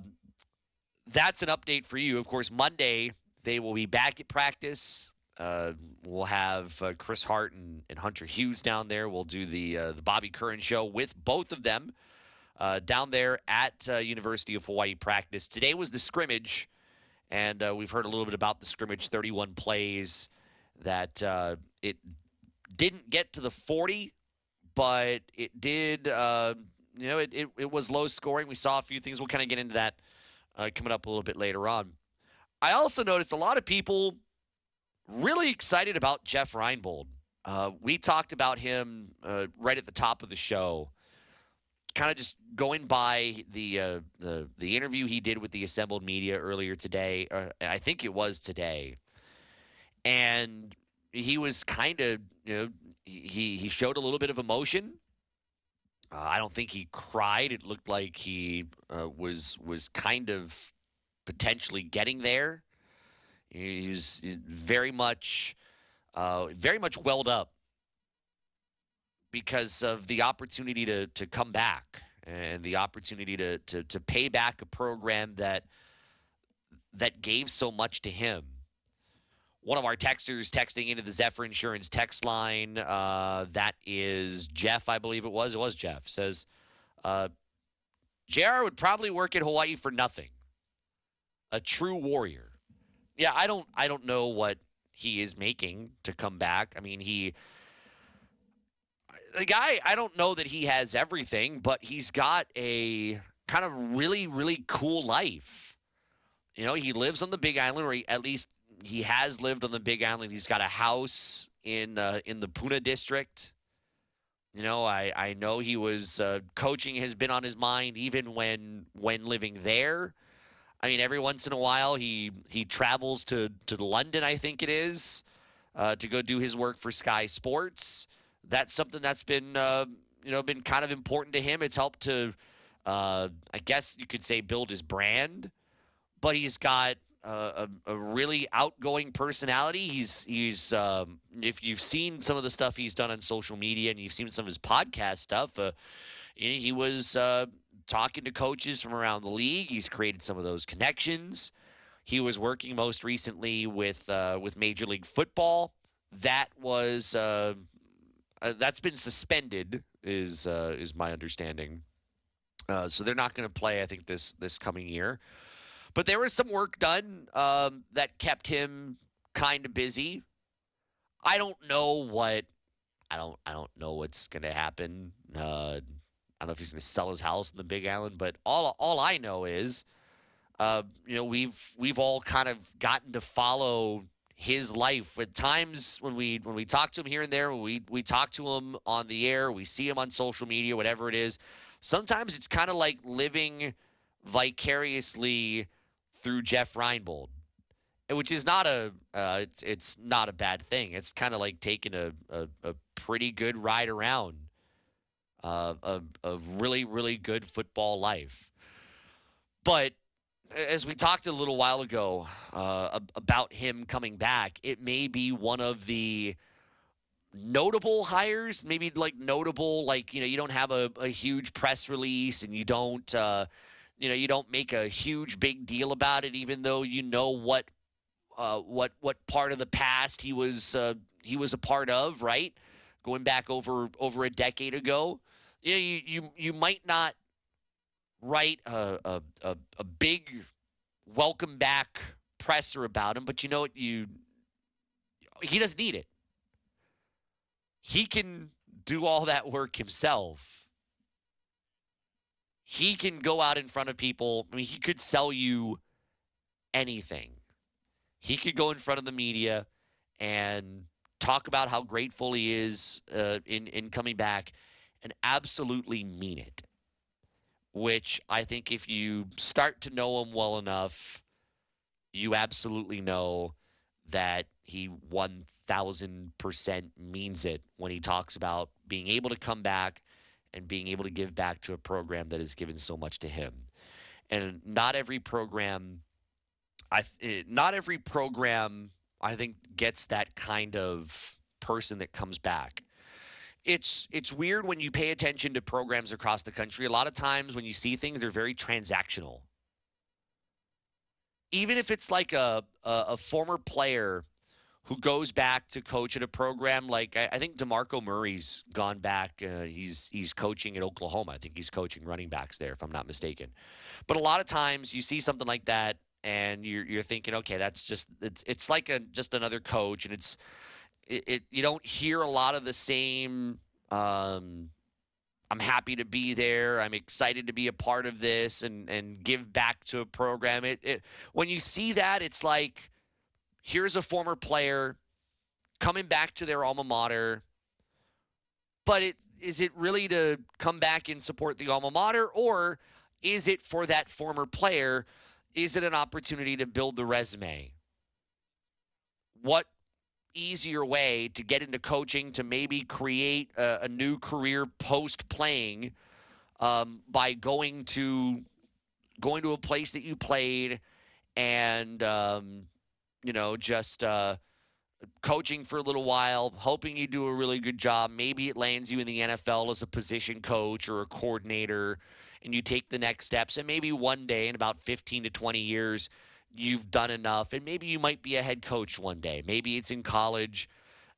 that's an update for you. Of course, Monday they will be back at practice. Uh, we'll have uh, Chris Hart and, and Hunter Hughes down there. We'll do the uh, the Bobby Curran show with both of them uh, down there at uh, University of Hawaii practice. Today was the scrimmage, and uh, we've heard a little bit about the scrimmage. thirty-one plays that uh, it didn't get to the forty, but it did. Uh, you know, it, it it was low scoring. We saw a few things. We'll kind of get into that uh, coming up a little bit later on. I also noticed a lot of people really excited about Jeff Reinebold. Uh, we talked about him uh, right at the top of the show, kind of just going by the, uh, the the interview he did with the assembled media earlier today. Uh, I think it was today. And he was kind of, you know, he, he showed a little bit of emotion. Uh, I don't think he cried. It looked like he uh, was was kind of potentially getting there. He's very much, uh, very much welled up because of the opportunity to to come back and the opportunity to to to pay back a program that that gave so much to him. One of our texters texting into the Zephyr Insurance text line, uh, that is Jeff, I believe it was. It was Jeff. Says, uh, J R would probably work at Hawaii for nothing. A true warrior. Yeah, I don't I don't know what he is making to come back. I mean, he the guy, I don't know that he has everything, but he's got a kind of really, really cool life. You know, he lives on the Big Island, or he, at least he has lived on the Big Island. He's got a house in uh, in the Puna district. You know, I, I know he was uh, coaching has been on his mind even when when living there. I mean, every once in a while, he he travels to, to London, I think it is, uh, to go do his work for Sky Sports. That's something that's been, uh, you know, been kind of important to him. It's helped to, uh, I guess you could say, build his brand. But he's got uh, a, a really outgoing personality. He's, he's um, if you've seen some of the stuff he's done on social media and you've seen some of his podcast stuff, uh, he was uh, – talking to coaches from around the league. He's created some of those connections. He was working most recently with uh, with Major League Football. That was uh, uh, that's been suspended, is uh, is my understanding. Uh, so they're not going to play, I think, this this coming year. But there was some work done um, that kept him kind of busy. I don't know what I don't I don't know what's going to happen. Uh, I don't know if he's going to sell his house in the Big Island, but all all I know is, uh, you know, we've we've all kind of gotten to follow his life. At times when we when we talk to him here and there, when we we talk to him on the air, we see him on social media, whatever it is. Sometimes it's kind of like living vicariously through Jeff Reinebold, which is not a uh, it's it's not a bad thing. It's kind of like taking a, a a pretty good ride around uh, a a really really good football life. But as we talked a little while ago uh, about him coming back, it may be one of the notable hires, maybe like notable, like, you know, you don't have a, a huge press release and you don't, uh, you know, you don't make a huge big deal about it, even though you know what, uh, what, what part of the past he was, uh, he was a part of, right? Going back over, over a decade ago, you know, you, you, you might not write a, a a a big welcome back presser about him, but you know what? You he doesn't need it. He can do all that work himself. He can go out in front of people. I mean, he could sell you anything. He could go in front of the media and talk about how grateful he is uh, in in coming back, and absolutely mean it. Which I think if you start to know him well enough, you absolutely know that he one thousand percent means it when he talks about being able to come back and being able to give back to a program that has given so much to him. And not every program, I not every program, I think, gets that kind of person that comes back. It's it's weird when you pay attention to programs across the country. A lot of times when you see things, they're very transactional. Even if it's like a a, a former player who goes back to coach at a program, like I, I think DeMarco Murray's gone back. Uh, he's he's coaching at Oklahoma. I think he's coaching running backs there, if I'm not mistaken. But a lot of times you see something like that, and you're you're thinking, okay, that's just it's it's like a just another coach, and it's. It, it you don't hear a lot of the same, um, I'm happy to be there, I'm excited to be a part of this, and, and give back to a program. It, it when you see that, it's like, here's a former player coming back to their alma mater, but it, is it really to come back and support the alma mater, or is it for that former player? Is it an opportunity to build the resume? What easier way to get into coaching, to maybe create a, a new career post playing, um, by going to going to a place that you played and, um, you know, just uh, coaching for a little while, hoping you do a really good job. Maybe it lands you in the N F L as a position coach or a coordinator, and you take the next steps. And maybe one day in about fifteen to twenty years, you've done enough, and maybe you might be a head coach one day. Maybe it's in college,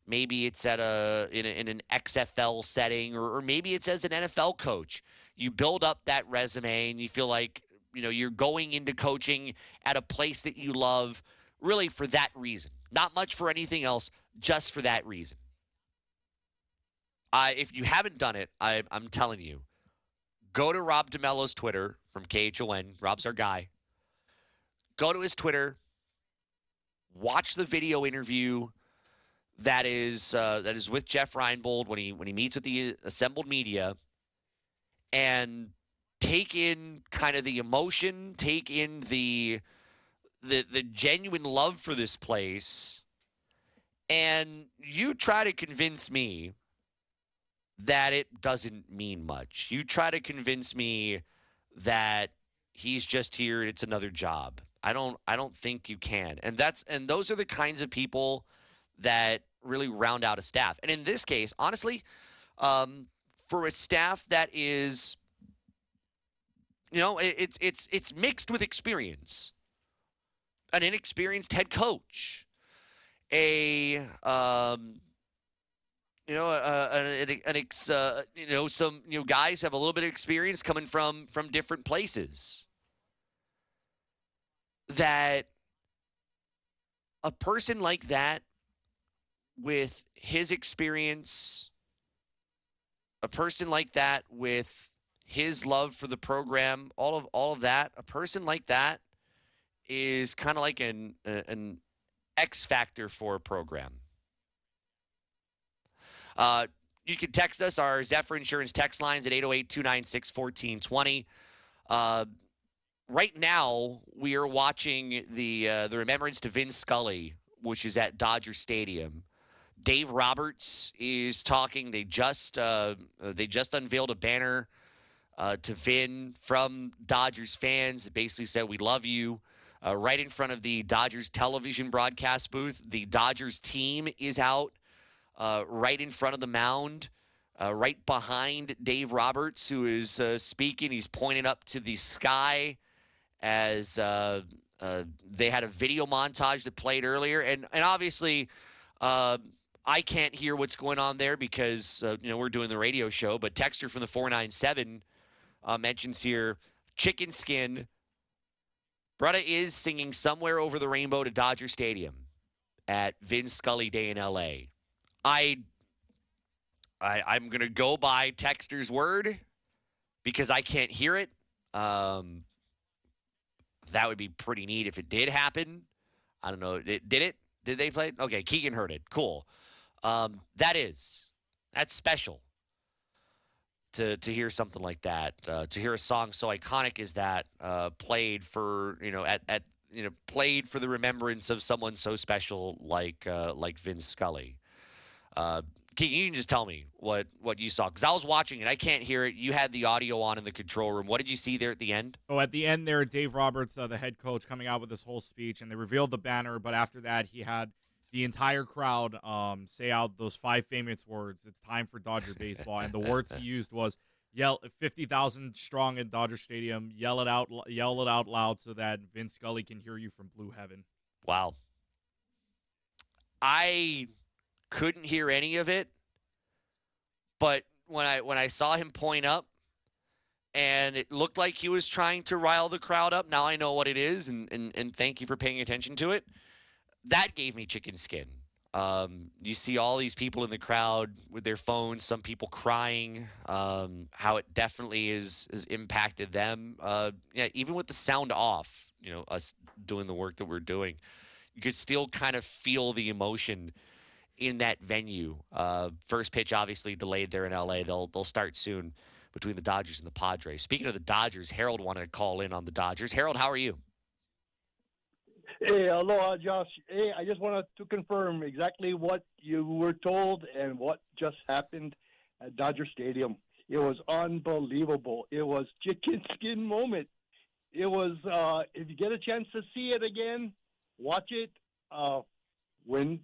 maybe it's at a in, a, in an X F L setting, or, or maybe it's as an N F L coach. You build up that resume, and you feel like, you know, you're going into coaching at a place that you love, really for that reason. Not much for anything else, just for that reason. Uh, if you haven't done it, I, I'm telling you, go to Rob DiMello's Twitter from K H O N. Rob's our guy. Go to his Twitter, watch the video interview that is uh, that is with Jeff Reinebold when he when he meets with the assembled media, and take in kind of the emotion, take in the the the genuine love for this place, and you try to convince me that it doesn't mean much. You try to convince me that he's just here and it's another job. I don't I don't think you can. And that's and those are the kinds of people that really round out a staff. And in this case, honestly, um, for a staff that is, you know, it, it's it's it's mixed with experience. An inexperienced head coach, a um, you know, uh, an, an ex, uh, you know, some you know guys have a little bit of experience coming from from different places. That a person like that, with his experience, a person like that with his love for the program, all of all of that, a person like that is kind of like an an X factor for a program. Uh, you can text us. Our Zephyr Insurance text lines at eight oh eight, two nine six, one four two zero. Uh, right now, we are watching the uh, the Remembrance to Vin Scully, which is at Dodger Stadium. Dave Roberts is talking. They just uh, they just unveiled a banner uh, to Vin from Dodgers fans. It basically said, "We love you." Uh, right in front of the Dodgers television broadcast booth, the Dodgers team is out uh, right in front of the mound, uh, right behind Dave Roberts, who is uh, speaking. He's pointing up to the sky as uh, uh, they had a video montage that played earlier. And, and obviously, uh, I can't hear what's going on there because, uh, you know, we're doing the radio show. But Texter from the four nine seven uh, mentions here, chicken skin, Brutta is singing Somewhere Over the Rainbow to Dodger Stadium at Vin Scully Day in L A. I, I, I'm going to go by Texter's word because I can't hear it. Um, that would be pretty neat if it did happen. I don't know. Did, did it? Did they play it? Okay, Keegan heard it. Cool. Um, that is. That's special to to hear something like that, uh, to hear a song so iconic as that uh, played for, you know, at, at, you know, played for the remembrance of someone so special like, uh, like Vin Scully. Uh, Keegan, you can just tell me what, what you saw, because I was watching it. I can't hear it. You had the audio on in the control room. What did you see there at the end? Oh, at the end there, Dave Roberts, uh, the head coach, coming out with this whole speech, and they revealed the banner, but after that he had the entire crowd um, say out those five famous words, "It's time for Dodger baseball." And the words he used was, "Yell fifty thousand strong at Dodger Stadium. Yell it out, yell it out loud, so that Vin Scully can hear you from blue heaven." Wow. I couldn't hear any of it, but when I when I saw him point up, and it looked like he was trying to rile the crowd up. Now I know what it is, and and, and thank you for paying attention to it. That gave me chicken skin. Um, you see all these people in the crowd with their phones, some people crying, um, how it definitely is, is impacted them. Uh, yeah, even with the sound off, you know, us doing the work that we're doing, you could still kind of feel the emotion in that venue. Uh, first pitch obviously delayed there in L A. They'll, they'll start soon between the Dodgers and the Padres. Speaking of the Dodgers, Harold wanted to call in on the Dodgers. Harold, how are you? Hey, aloha, Josh. Hey, I just wanted to confirm exactly what you were told and what just happened at Dodger Stadium. It was unbelievable. It was chicken skin moment. It was, uh, if you get a chance to see it again, watch it. Uh, when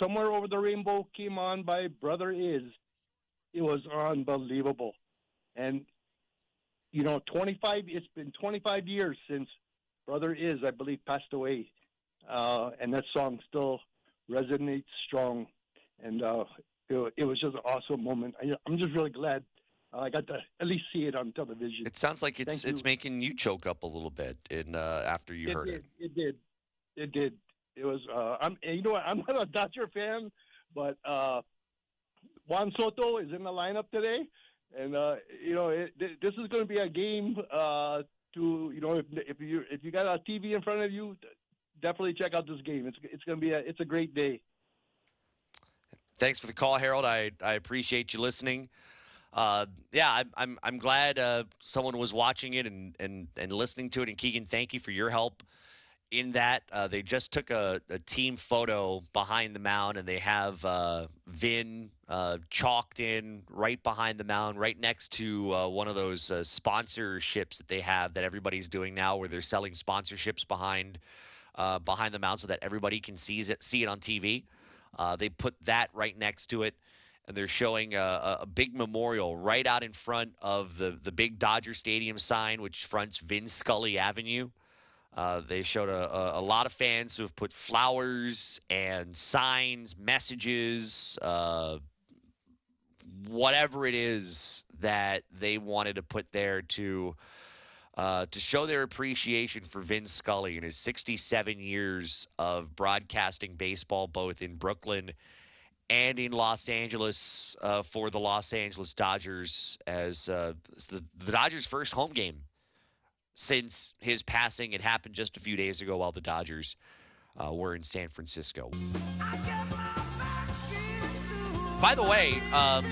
Somewhere Over the Rainbow came on by Brother Is, it was unbelievable. And, you know, twenty-five it's been twenty-five years since Brother Is, I believe, passed away, uh, and that song still resonates strong, and uh, it, it was just an awesome moment. I, I'm just really glad I got to at least see it on television. It sounds like it's it's making you choke up a little bit in uh, after you it heard did, it. It did, it did. It was. Uh, I'm. You know what? I'm not a Dodger fan, but uh, Juan Soto is in the lineup today, and uh, you know it, this is going to be a game. Uh, To you know, if if you if you got a T V in front of you, definitely check out this game. It's it's gonna be a it's a great day. Thanks for the call, Harold. I I appreciate you listening. Uh, yeah, I'm I'm I'm glad uh, someone was watching it and and and listening to it. And Keegan, thank you for your help in that. Uh, they just took a, a team photo behind the mound, and they have uh, Vin uh, chalked in right behind the mound, right next to uh, one of those uh, sponsorships that they have that everybody's doing now, where they're selling sponsorships behind uh, behind the mound so that everybody can see it, see it on T V. Uh, they put that right next to it, and they're showing a, a big memorial right out in front of the, the big Dodger Stadium sign, which fronts Vin Scully Avenue. Uh, they showed a, a, a lot of fans who have put flowers and signs, messages, uh, whatever it is that they wanted to put there to uh, to show their appreciation for Vin Scully and his sixty-seven years of broadcasting baseball, both in Brooklyn and in Los Angeles uh, for the Los Angeles Dodgers, as uh, the, the Dodgers' first home game since his passing. It happened just a few days ago while the Dodgers uh, were in San Francisco. By the way, um,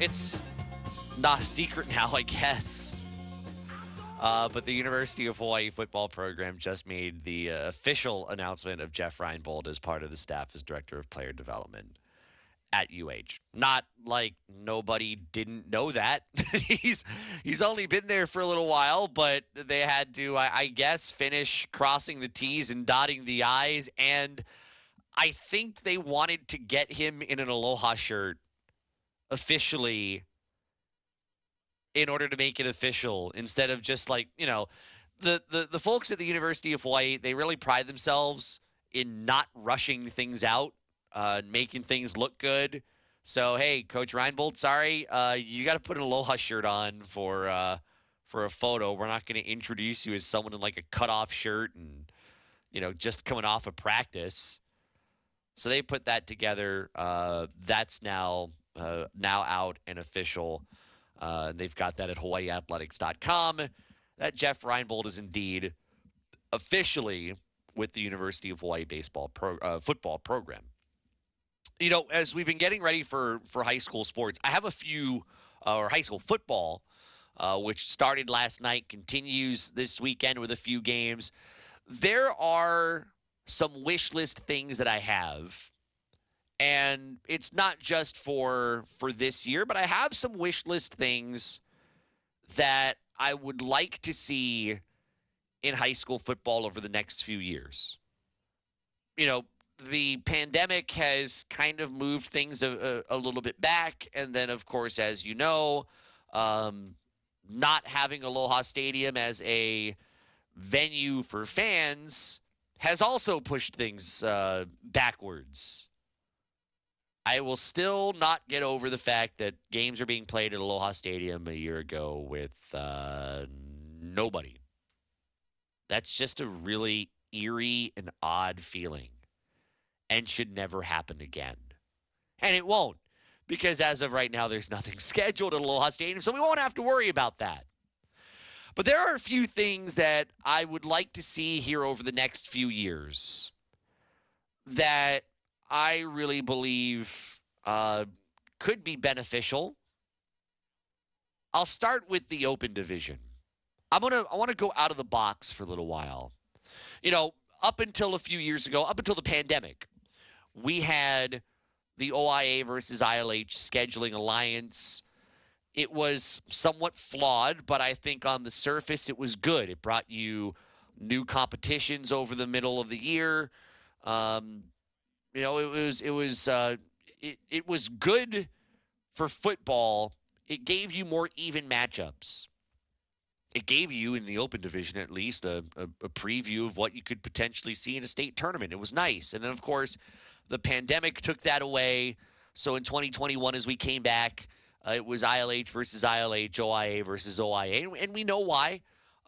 it's not a secret now, I guess. Uh, but the University of Hawaii football program just made the uh, official announcement of Jeff Reinebold as part of the staff as director of player development at U H. Not like nobody didn't know that. he's he's only been there for a little while, but they had to, I, I guess, finish crossing the T's and dotting the I's. And I think they wanted to get him in an Aloha shirt officially in order to make it official, instead of just like, you know, the, the, the folks at the University of Hawaii, they really pride themselves in not rushing things out, uh, making things look good. So, hey, Coach Reinebold, sorry, uh, you got to put an Aloha shirt on for, uh, for a photo. We're not going to introduce you as someone in like a cutoff shirt and, you know, just coming off of practice. So they put that together. Uh, that's now, uh, now out and official. Uh, they've got that at Hawaii Athletics dot com. That Jeff Reinebold is indeed officially with the University of Hawaii baseball pro, uh, football program. You know, as we've been getting ready for, for high school sports, I have a few, uh, or high school football, uh, which started last night, continues this weekend with a few games. There are some wish list things that I have. And it's not just for for this year, but I have some wish list things that I would like to see in high school football over the next few years. You know, the pandemic has kind of moved things a, a, a little bit back. And then, of course, as you know, um, not having Aloha Stadium as a venue for fans has also pushed things uh, backwards. I will still not get over the fact that games are being played at Aloha Stadium a year ago with uh, nobody. That's just a really eerie and odd feeling and should never happen again. And it won't, because as of right now, there's nothing scheduled at Aloha Stadium, so we won't have to worry about that. But there are a few things that I would like to see here over the next few years that I really believe uh, could be beneficial. I'll start with the open division. I'm gonna I want to go out of the box for a little while. You know, up until a few years ago, up until the pandemic, we had the O I A versus I L H scheduling alliance. It was somewhat flawed, but I think on the surface it was good. It brought you new competitions over the middle of the year. Um, You know, it was it was uh, it it was good for football. It gave you more even matchups. It gave you, in the open division at least, a, a, a preview of what you could potentially see in a state tournament. It was nice. And then, of course, the pandemic took that away. So in twenty twenty-one, as we came back, uh, it was I L H versus I L H, O I A versus O I A. And we know why.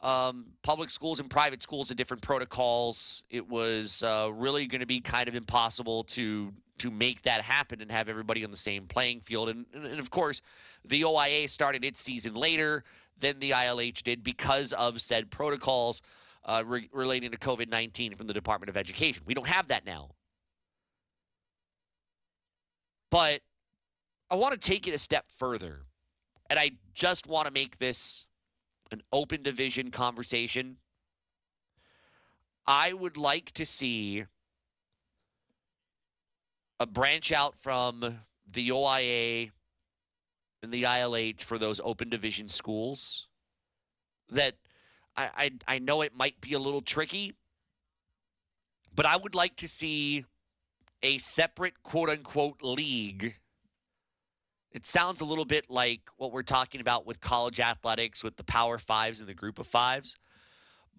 Um, public schools and private schools had different protocols. It was uh, really going to be kind of impossible to to make that happen and have everybody on the same playing field. And, and of course, the O I A started its season later than the I L H did because of said protocols uh, re- relating to COVID nineteen from the Department of Education. We don't have that now. But I want to take it a step further, and I just want to make this an open division conversation. I would like to see a branch out from the O I A and the I L H for those open division schools. That I, I, I know it might be a little tricky, but I would like to see a separate quote-unquote league. It sounds a little bit like what we're talking about with college athletics, with the Power Fives and the Group of Fives.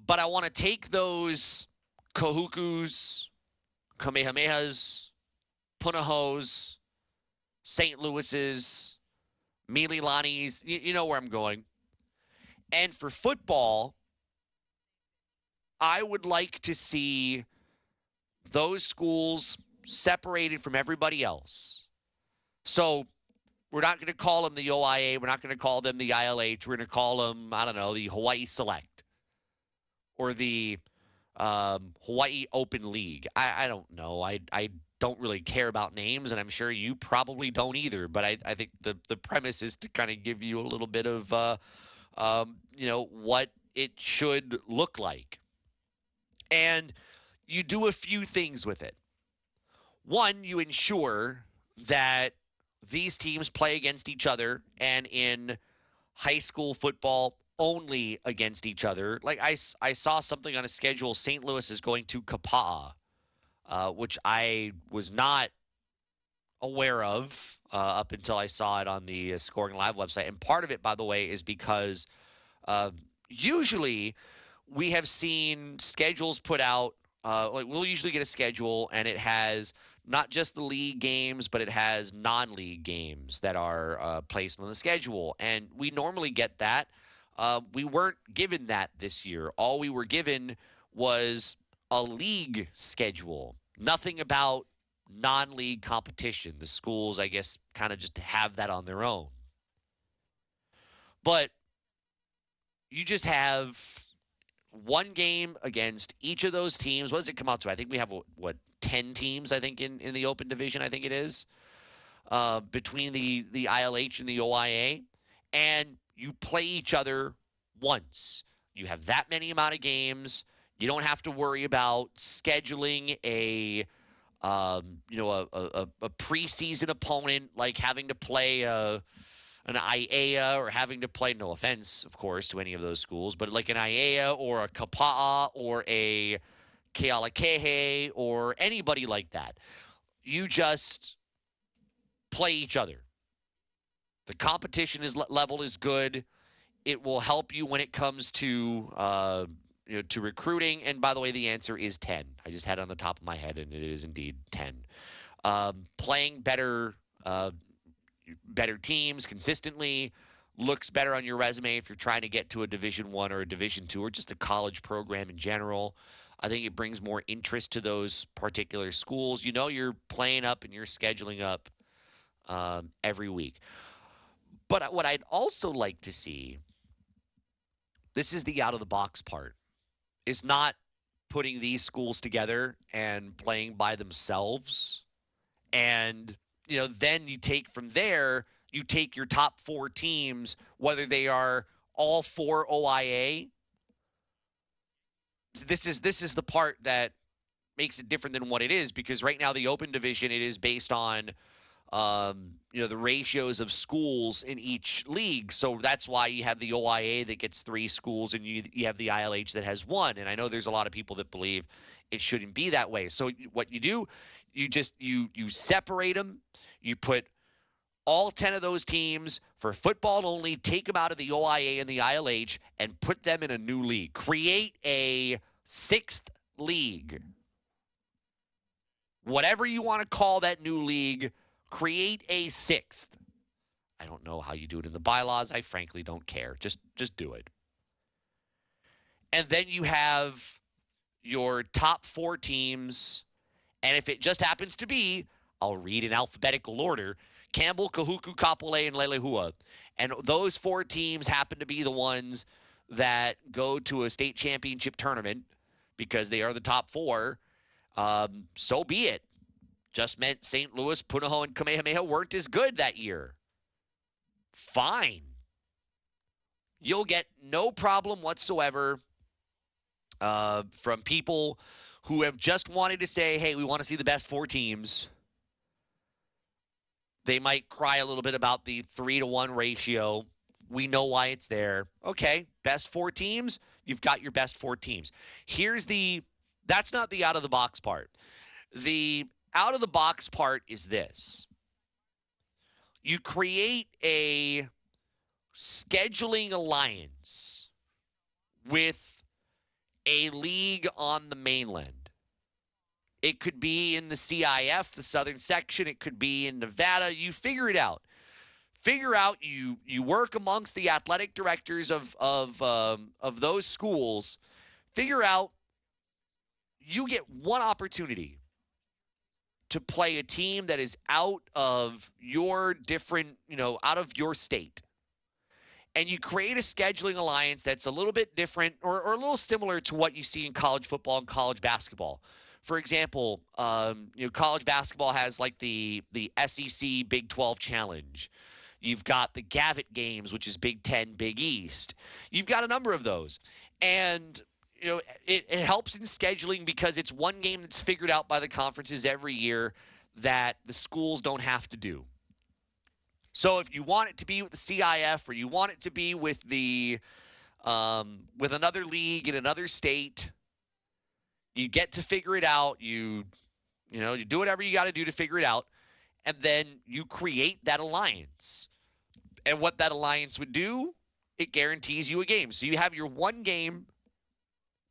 But I want to take those Kahukus, Kamehamehas, Punahous, Saint Louis's, Mililanis, you, you know where I'm going. And for football, I would like to see those schools separated from everybody else. So we're not going to call them the O I A. We're not going to call them the I L H. We're going to call them, I don't know, the Hawaii Select or the um, Hawaii Open League. I, I don't know. I I don't really care about names, and I'm sure you probably don't either. But I, I think the, the premise is to kind of give you a little bit of, uh, um, you know, what it should look like. And you do a few things with it. One, you ensure that these teams play against each other, and in high school football only against each other. Like I, I saw something on a schedule. Saint Louis is going to Kapaa, uh, which I was not aware of uh, up until I saw it on the uh, Scoring Live website. And part of it, by the way, is because uh, usually we have seen schedules put out. Uh, like we'll usually get a schedule, and it has not just the league games, but it has non-league games that are uh, placed on the schedule. And we normally get that. Uh, we weren't given that this year. All we were given was a league schedule. Nothing about non-league competition. The schools, I guess, kind of just have that on their own. But you just have one game against each of those teams. What does it come out to? I think we have, what, ten teams, I think, in, in the open division, I think it is, uh, between the, the I L H and the O I A. And you play each other once. You have that many amount of games. You don't have to worry about scheduling a, um, you know, a, a, a preseason opponent, like having to play a an Aiea or having to play, no offense, of course, to any of those schools, but like an Aiea or a Kapaa or a Kealakehe or anybody like that. You just play each other. The competition is level is good. It will help you when it comes to uh, you know, to recruiting. And by the way, the answer is ten. I just had it on the top of my head, and it is indeed ten. Um, playing better uh, better teams consistently looks better on your resume if you're trying to get to a Division One or a Division Two or just a college program in general. I think it brings more interest to those particular schools. You know, you're playing up and you're scheduling up um, every week. But what I'd also like to see, this is the out-of-the-box part, is not putting these schools together and playing by themselves. And, you know, then you take from there, you take your top four teams, whether they are all four O I A. This is this is the part that makes it different than what it is, because right now the open division, it is based on Um, you know, the ratios of schools in each league. So that's why you have the O I A that gets three schools and you you have the I L H that has one. And I know there's a lot of people that believe it shouldn't be that way. So what you do, you just, you, you separate them. You put all ten of those teams for football only, take them out of the O I A and the I L H and put them in a new league. Create a sixth league. Whatever you want to call that new league, create a sixth. I don't know how you do it in the bylaws. I frankly don't care. Just just do it. And then you have your top four teams. And if it just happens to be, I'll read in alphabetical order, Campbell, Kahuku, Kapolei, and Lelehua. And those four teams happen to be the ones that go to a state championship tournament because they are the top four. Um, so be it. Just meant Saint Louis, Punahou, and Kamehameha weren't as good that year. Fine. You'll get no problem whatsoever uh, from people who have just wanted to say, hey, we want to see the best four teams. They might cry a little bit about the three to one ratio. We know why it's there. Okay, best four teams. You've got your best four teams. Here's the, that's not the out-of-the-box part. The out-of-the-box part is this. You create a scheduling alliance with a league on the mainland. It could be in the C I F, the southern section. It could be in Nevada. You figure it out. Figure out you you work amongst the athletic directors of, of, um, of those schools. Figure out you get one opportunity to play a team that is out of your different, you know, out of your state. and you create a scheduling alliance that's a little bit different or, or a little similar to what you see in college football and college basketball. For example, um, you know, college basketball has like the the S E C Big twelve Challenge. You've got the Gavitt Games, which is Big ten, Big East. You've got a number of those. And, you know, it, it helps in scheduling because it's one game that's figured out by the conferences every year that the schools don't have to do. So if you want it to be with the C I F or you want it to be with the um, with another league in another state, you get to figure it out. You, you know, you do whatever you got to do to figure it out. And then you create that alliance. And what that alliance would do, it guarantees you a game. So you have your one game,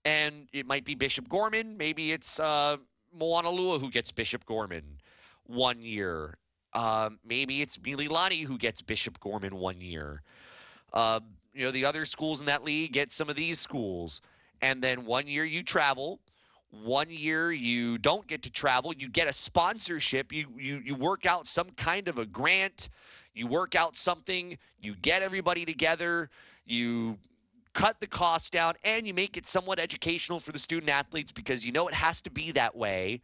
and it might be Bishop Gorman. Maybe it's uh, Moanalua who gets Bishop Gorman one year. Um, maybe it's Mililani who gets Bishop Gorman one year. Uh, you know, the other schools in that league get some of these schools. And then one year you travel. One year you don't get to travel. You get a sponsorship. You, you you work out some kind of a grant. You work out something. You get everybody together. You cut the cost down, and you make it somewhat educational for the student athletes because you know it has to be that way.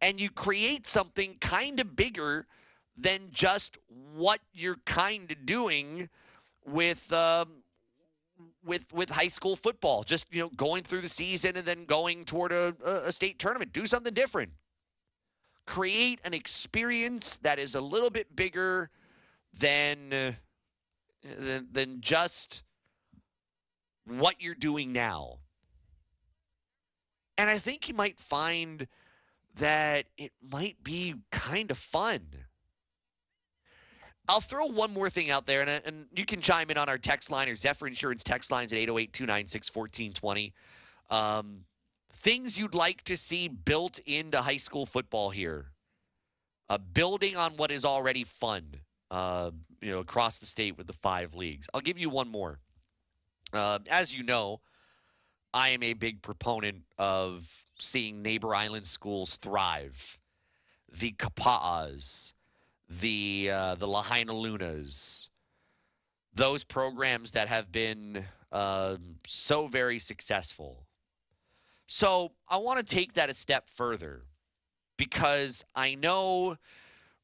And you create something kind of bigger than just what you're kind of doing with um, – with with high school football, just, you know, going through the season and then going toward a, a state tournament. Do something different. Create an experience that is a little bit bigger than, uh, than, than just what you're doing now. And I think you might find that it might be kind of fun. I'll throw one more thing out there, and, and you can chime in on our text line or Zephyr Insurance text lines at eight oh eight, two nine six, one four two zero. Um, things you'd like to see built into high school football here. Uh, building on what is already fun, uh, you know, across the state with the five leagues. I'll give you one more. Uh, as you know, I am a big proponent of seeing neighbor island schools thrive. The Kapaas. The uh, the Lahaina Lunas, those programs that have been uh, so very successful. So I want to take that a step further because I know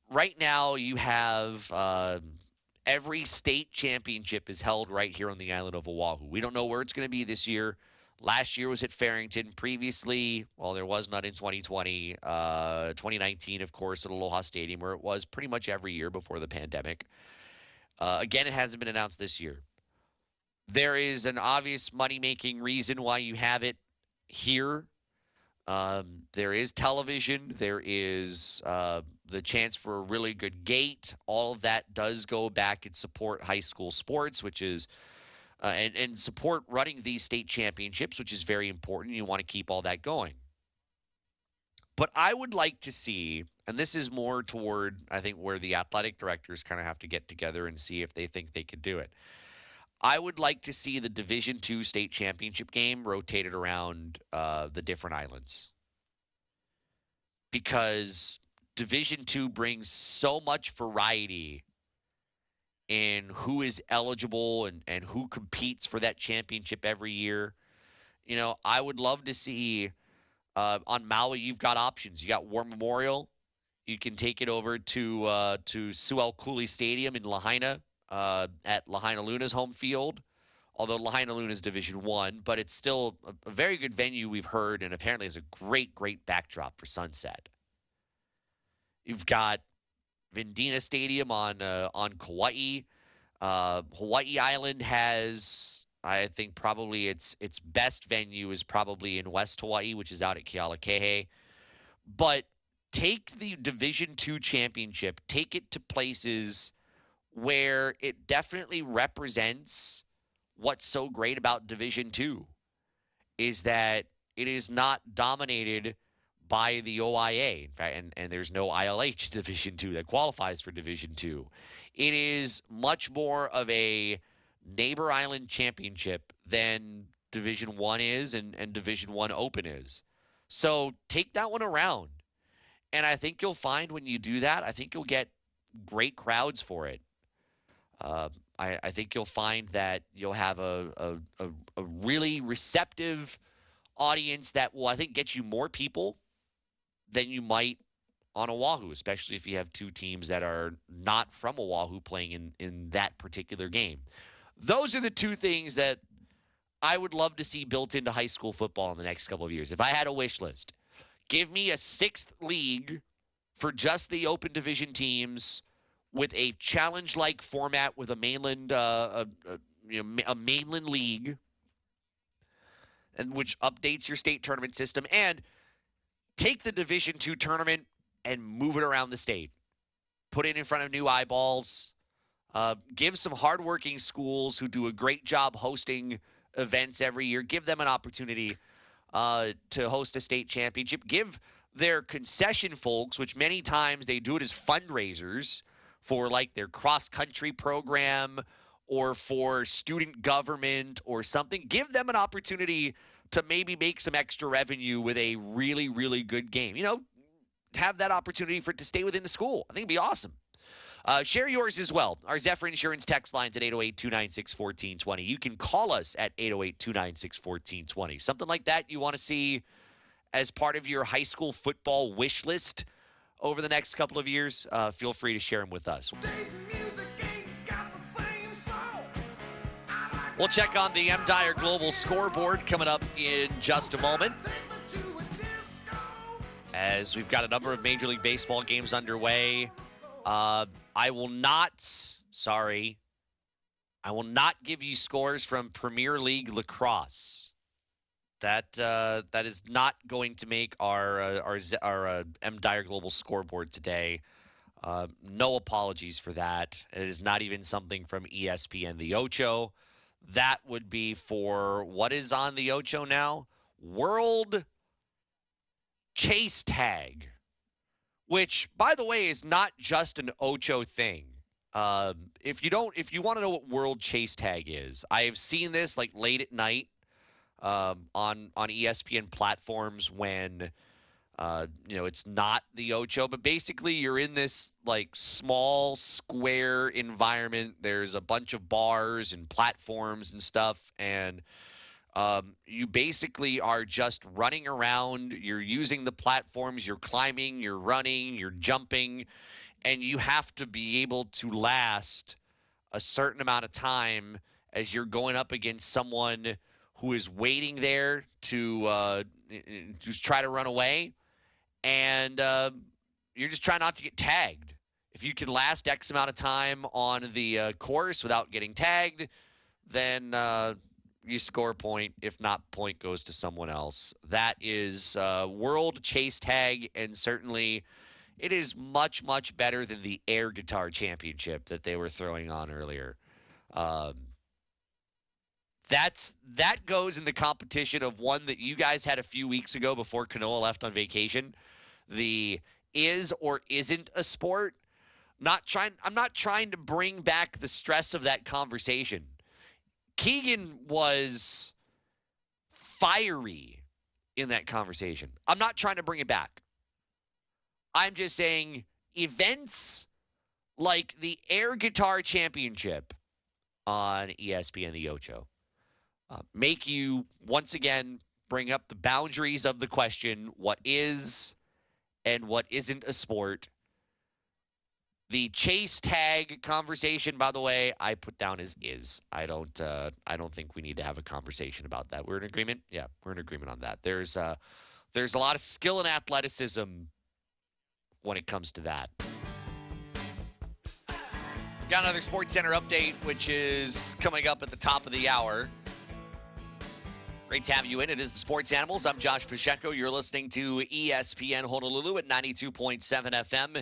right now you have uh, every state championship is held right here on the island of Oahu. We don't know where it's going to be this year. Last year was at Farrington. Previously, well, there was none in twenty twenty. Uh, twenty nineteen, of course, at Aloha Stadium, where it was pretty much every year before the pandemic. Uh, again, it hasn't been announced this year. There is an obvious money-making reason why you have it here. Um, there is television. There is uh, the chance for a really good gate. All of that does go back and support high school sports, which is... Uh, and, and support running these state championships, which is very important. You want to keep all that going. But I would like to see, and this is more toward, I think, where the athletic directors kind of have to get together and see if they think they could do it. I would like to see the Division two state championship game rotated around uh, the different islands. Because Division two brings so much variety in who is eligible and, and who competes for that championship every year. You know, I would love to see uh, on Maui, you've got options. You got War Memorial. You can take it over to uh, to Su'aukuli Stadium in Lahaina uh, at Lahaina Luna's home field, although Lahaina Luna's Division One, but it's still a, a very good venue we've heard and apparently has a great, great backdrop for sunset. You've got Vindina Stadium on uh, on Kauai. Uh, Hawaii Island has, I think, probably its its best venue is probably in West Hawaii, which is out at Kealakehe. But take the Division two championship, take it to places where it definitely represents what's so great about Division two is that it is not dominated by the O I A, in fact, and, and there's no I L H Division two that qualifies for Division two. It is much more of a neighbor island championship than Division one is and, and Division one Open is. So take that one around. And I think you'll find when you do that, I think you'll get great crowds for it. Uh, I, I think you'll find that you'll have a, a, a, a really receptive audience that will, I think, get you more people than you might on Oahu, especially if you have two teams that are not from Oahu playing in, in that particular game. Those are the two things that I would love to see built into high school football in the next couple of years. If I had a wish list, give me a sixth league for just the open division teams with a challenge-like format with a mainland, uh, a, a, you know, a mainland league, and which updates your state tournament system, and take the Division two tournament and move it around the state. Put it in front of new eyeballs. Uh, give some hardworking schools who do a great job hosting events every year, give them an opportunity uh, to host a state championship. Give their concession folks, which many times they do it as fundraisers for like their cross-country program or for student government or something, give them an opportunity to maybe make some extra revenue with a really, really good game. You know, have that opportunity for it to stay within the school. I think it'd be awesome. Uh, share yours as well. Our Zephyr Insurance text line's at eight oh eight, two nine six, one four two zero. You can call us at eight oh eight, two nine six, one four two zero. Something like that you want to see as part of your high school football wish list over the next couple of years, uh, feel free to share them with us. We'll check on the M. Dyer Global scoreboard coming up in just a moment, as we've got a number of Major League Baseball games underway. Uh, I will not, sorry, I will not give you scores from Premier League Lacrosse. That uh, that is not going to make our uh, our, our uh, M. Dyer Global scoreboard today. Uh, no apologies for that. It is not even something from E S P N The Ocho. That would be for what is on The Ocho now? World Chase Tag, which, by the way, is not just an Ocho thing. Uh, if you don't, if you want to know what World Chase Tag is, I have seen this like late at night um, on on E S P N platforms when uh, you know it's not the Ocho, but basically you're in this like small square environment. There's a bunch of bars and platforms and stuff, and Um, you basically are just running around, you're using the platforms, you're climbing, you're running, you're jumping, and you have to be able to last a certain amount of time as you're going up against someone who is waiting there to uh, just try to run away, and uh, you're just trying not to get tagged. If you can last X amount of time on the uh, course without getting tagged, then... Uh, you score a point. If not, point goes to someone else. That is uh, World Chase Tag, and certainly it is much, much better than the Air Guitar Championship that they were throwing on earlier. Um, that's that goes in the competition of one that you guys had a few weeks ago before Kanoa left on vacation. The is or isn't a sport. Not trying. I'm not trying to bring back the stress of that conversation. Keegan was fiery in that conversation. I'm not trying to bring it back. I'm just saying events like the Air Guitar Championship on E S P N The Ocho uh, make you, once again, bring up the boundaries of the question, what is and what isn't a sport. The chase tag conversation, by the way, I put down as is. I don't uh, I don't think we need to have a conversation about that. We're in agreement? Yeah, we're in agreement on that. There's, uh, there's a lot of skill and athleticism when it comes to that. Got another Sports Center update, which is coming up at the top of the hour. Great to have you in. It is the Sports Animals. I'm Josh Pacheco. You're listening to E S P N Honolulu at ninety-two point seven F M.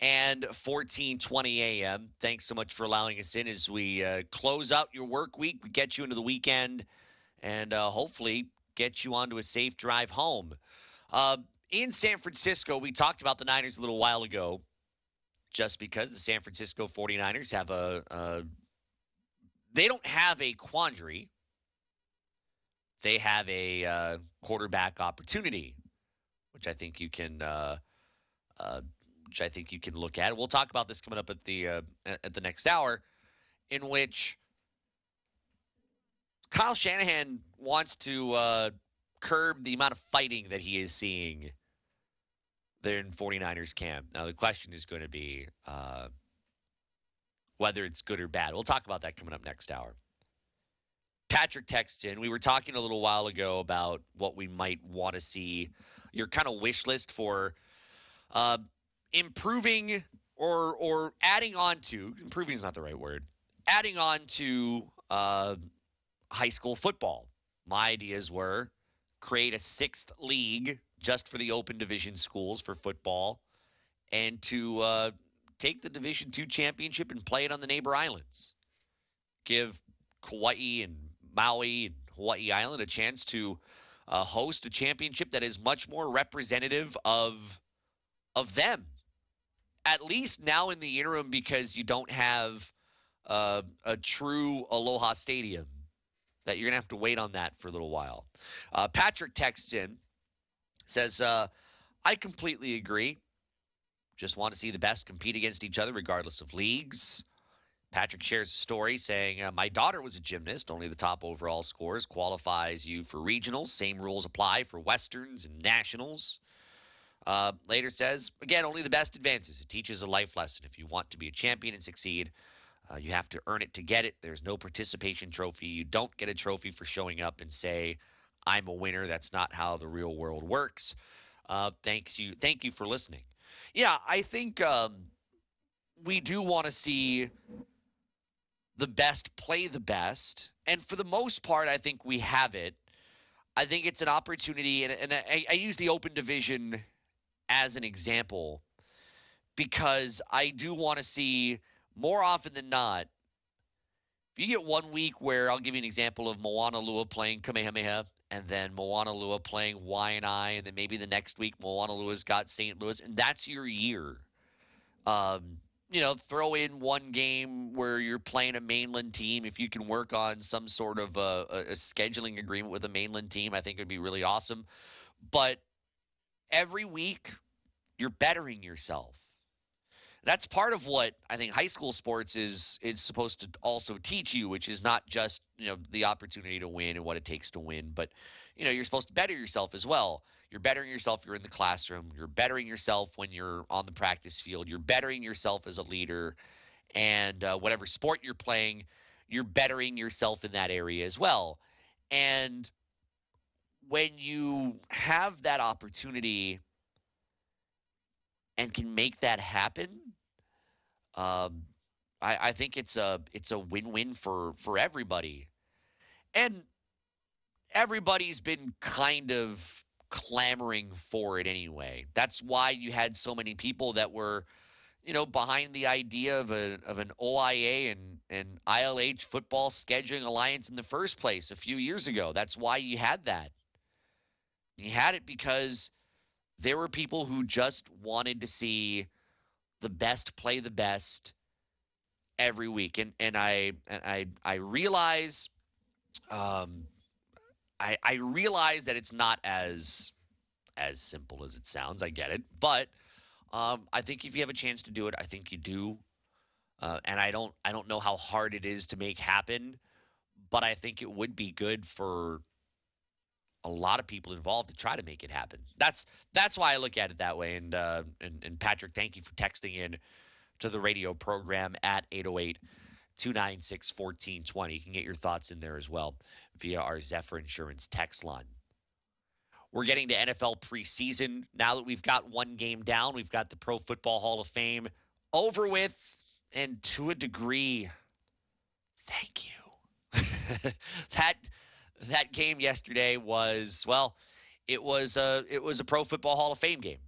And fourteen twenty A M Thanks so much for allowing us in as we uh, close out your work week. We get you into the weekend and uh, hopefully get you onto a safe drive home. Uh, in San Francisco, we talked about the Niners a little while ago just because the San Francisco 49ers have a, a they don't have a quandary. They have a uh, quarterback opportunity, which I think you can uh, uh, which I think you can look at. We'll talk about this coming up at the uh, at the next hour. in which Kyle Shanahan wants to uh, curb the amount of fighting that he is seeing there in 49ers camp. Now, the question is going to be uh, whether it's good or bad. We'll talk about that coming up next hour. Patrick texted in. We were talking a little while ago about what we might want to see, your kind of wish list for uh, improving or or adding on to, improving is not the right word, adding on to uh, high school football. My ideas were create a sixth league just for the open division schools for football and to uh, take the Division two championship and play it on the neighbor islands. Give Kauai and Maui and Hawaii Island a chance to uh, host a championship that is much more representative of of them, at least now in the interim, because you don't have uh, a true Aloha Stadium, that you're going to have to wait on that for a little while. Uh, Patrick texts in, says, uh, I completely agree. Just want to see the best compete against each other regardless of leagues. Patrick shares a story saying, uh, my daughter was a gymnast. Only the top overall scores qualifies you for regionals. Same rules apply for Westerns and Nationals. Uh, later says, again, only the best advances. It teaches a life lesson. If you want to be a champion and succeed, uh, you have to earn it to get it. There's no participation trophy. You don't get a trophy for showing up and say, I'm a winner. That's not how the real world works. Uh, thanks you. Thank you for listening. Yeah, I think um, we do want to see the best play the best. And for the most part, I think we have it. I think it's an opportunity. And, and I, I use the open division as an example because I do want to see more often than not. If you get one week where I'll give you an example of Moanalua playing Kamehameha and then Moanalua playing Waianae, and then maybe the next week Moanalua's got Saint Louis, and that's your year. Um, You know, throw in one game where you're playing a mainland team. If you can work on some sort of a, a scheduling agreement with a mainland team, I think it would be really awesome. But every week, you're bettering yourself. That's part of what I think high school sports is is supposed to also teach you, which is not just, you know, the opportunity to win and what it takes to win, but, you know, you're supposed to better yourself as well. You're bettering yourself. You're in the classroom. You're bettering yourself when you're on the practice field. You're bettering yourself as a leader. And uh, whatever sport you're playing, you're bettering yourself in that area as well. And when you have that opportunity and can make that happen, um, I, I think it's a it's a win-win for, for everybody. And everybody's been kind of clamoring for it anyway. That's why you had so many people that were, you know, behind the idea of a of an O I A and and I L H football scheduling alliance in the first place a few years ago. That's why you had that. You had it because there were people who just wanted to see the best play the best every week, and and I and I I realize. Um, I, I realize that it's not as as simple as it sounds. I get it. But um, I think if you have a chance to do it, I think you do. Uh, and I don't I don't know how hard it is to make happen, but I think it would be good for a lot of people involved to try to make it happen. That's that's why I look at it that way. And uh, and, and Patrick, thank you for texting in to the radio program at eight oh eight, two nine six, one four two zero. You can get your thoughts in there as well via our Zephyr Insurance text line. We're getting to N F L preseason. Now that we've got one game down, we've got the Pro Football Hall of Fame over with, and to a degree, thank you. that that game yesterday was, well, it was a it was a Pro Football Hall of Fame game.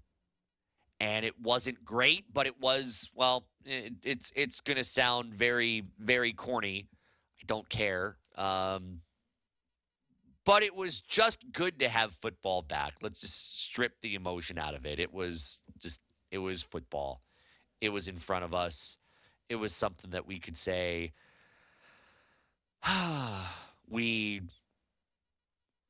And it wasn't great, but it was, well, it, it's it's going to sound very, very corny. I don't care. Um, but it was just good to have football back. Let's just strip the emotion out of it. It was just, it was football. It was in front of us. It was something that we could say, ah, we,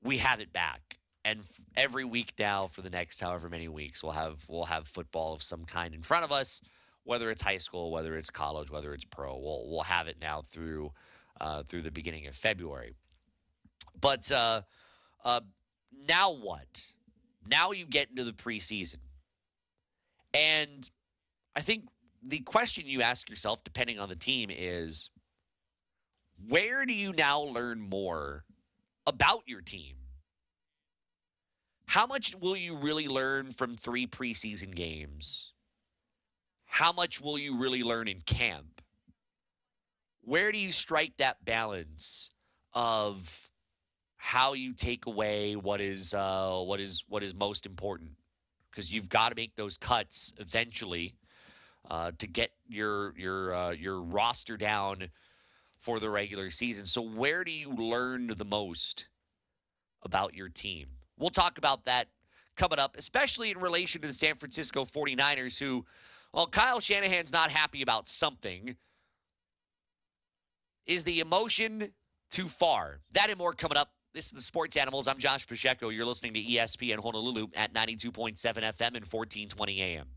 we have it back. And every week now for the next however many weeks, we'll have we'll have football of some kind in front of us. whether it's high school, whether it's college, whether it's pro. We'll we'll have it now through uh, through the beginning of February. But uh, uh, now what? Now you get into the preseason. And I think the question you ask yourself, depending on the team, is where do you now learn more about your team? How much will you really learn from three preseason games? How much will you really learn in camp? Where do you strike that balance of how you take away what is uh, what is what is most important? Because you've got to make those cuts eventually uh, to get your your uh, your roster down for the regular season. So where do you learn the most about your team? We'll talk about that coming up, especially in relation to the San Francisco forty-niners, who, well, Kyle Shanahan's not happy about something. Is the emotion too far? That and more coming up. This is the Sports Animals. I'm Josh Pacheco. You're listening to E S P N Honolulu at ninety-two point seven F M and fourteen twenty A M.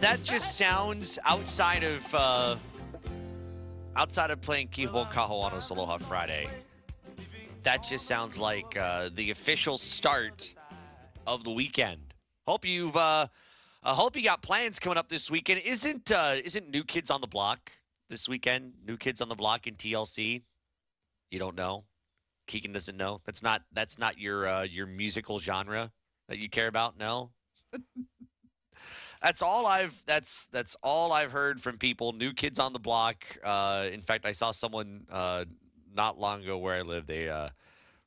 That just sounds outside of uh, outside of playing Kihou Kahoano's Aloha Friday. That just sounds like uh, the official start of the weekend. Hope you've uh, I hope you got plans coming up this weekend. Isn't uh, isn't New Kids on the Block this weekend? New Kids on the Block in T L C. You don't know? Keegan doesn't know? That's not that's not your uh, your musical genre that you care about? No. That's all I've that's that's all I've heard from people. New Kids on the Block. Uh, in fact, I saw someone uh, not long ago where I live. They uh,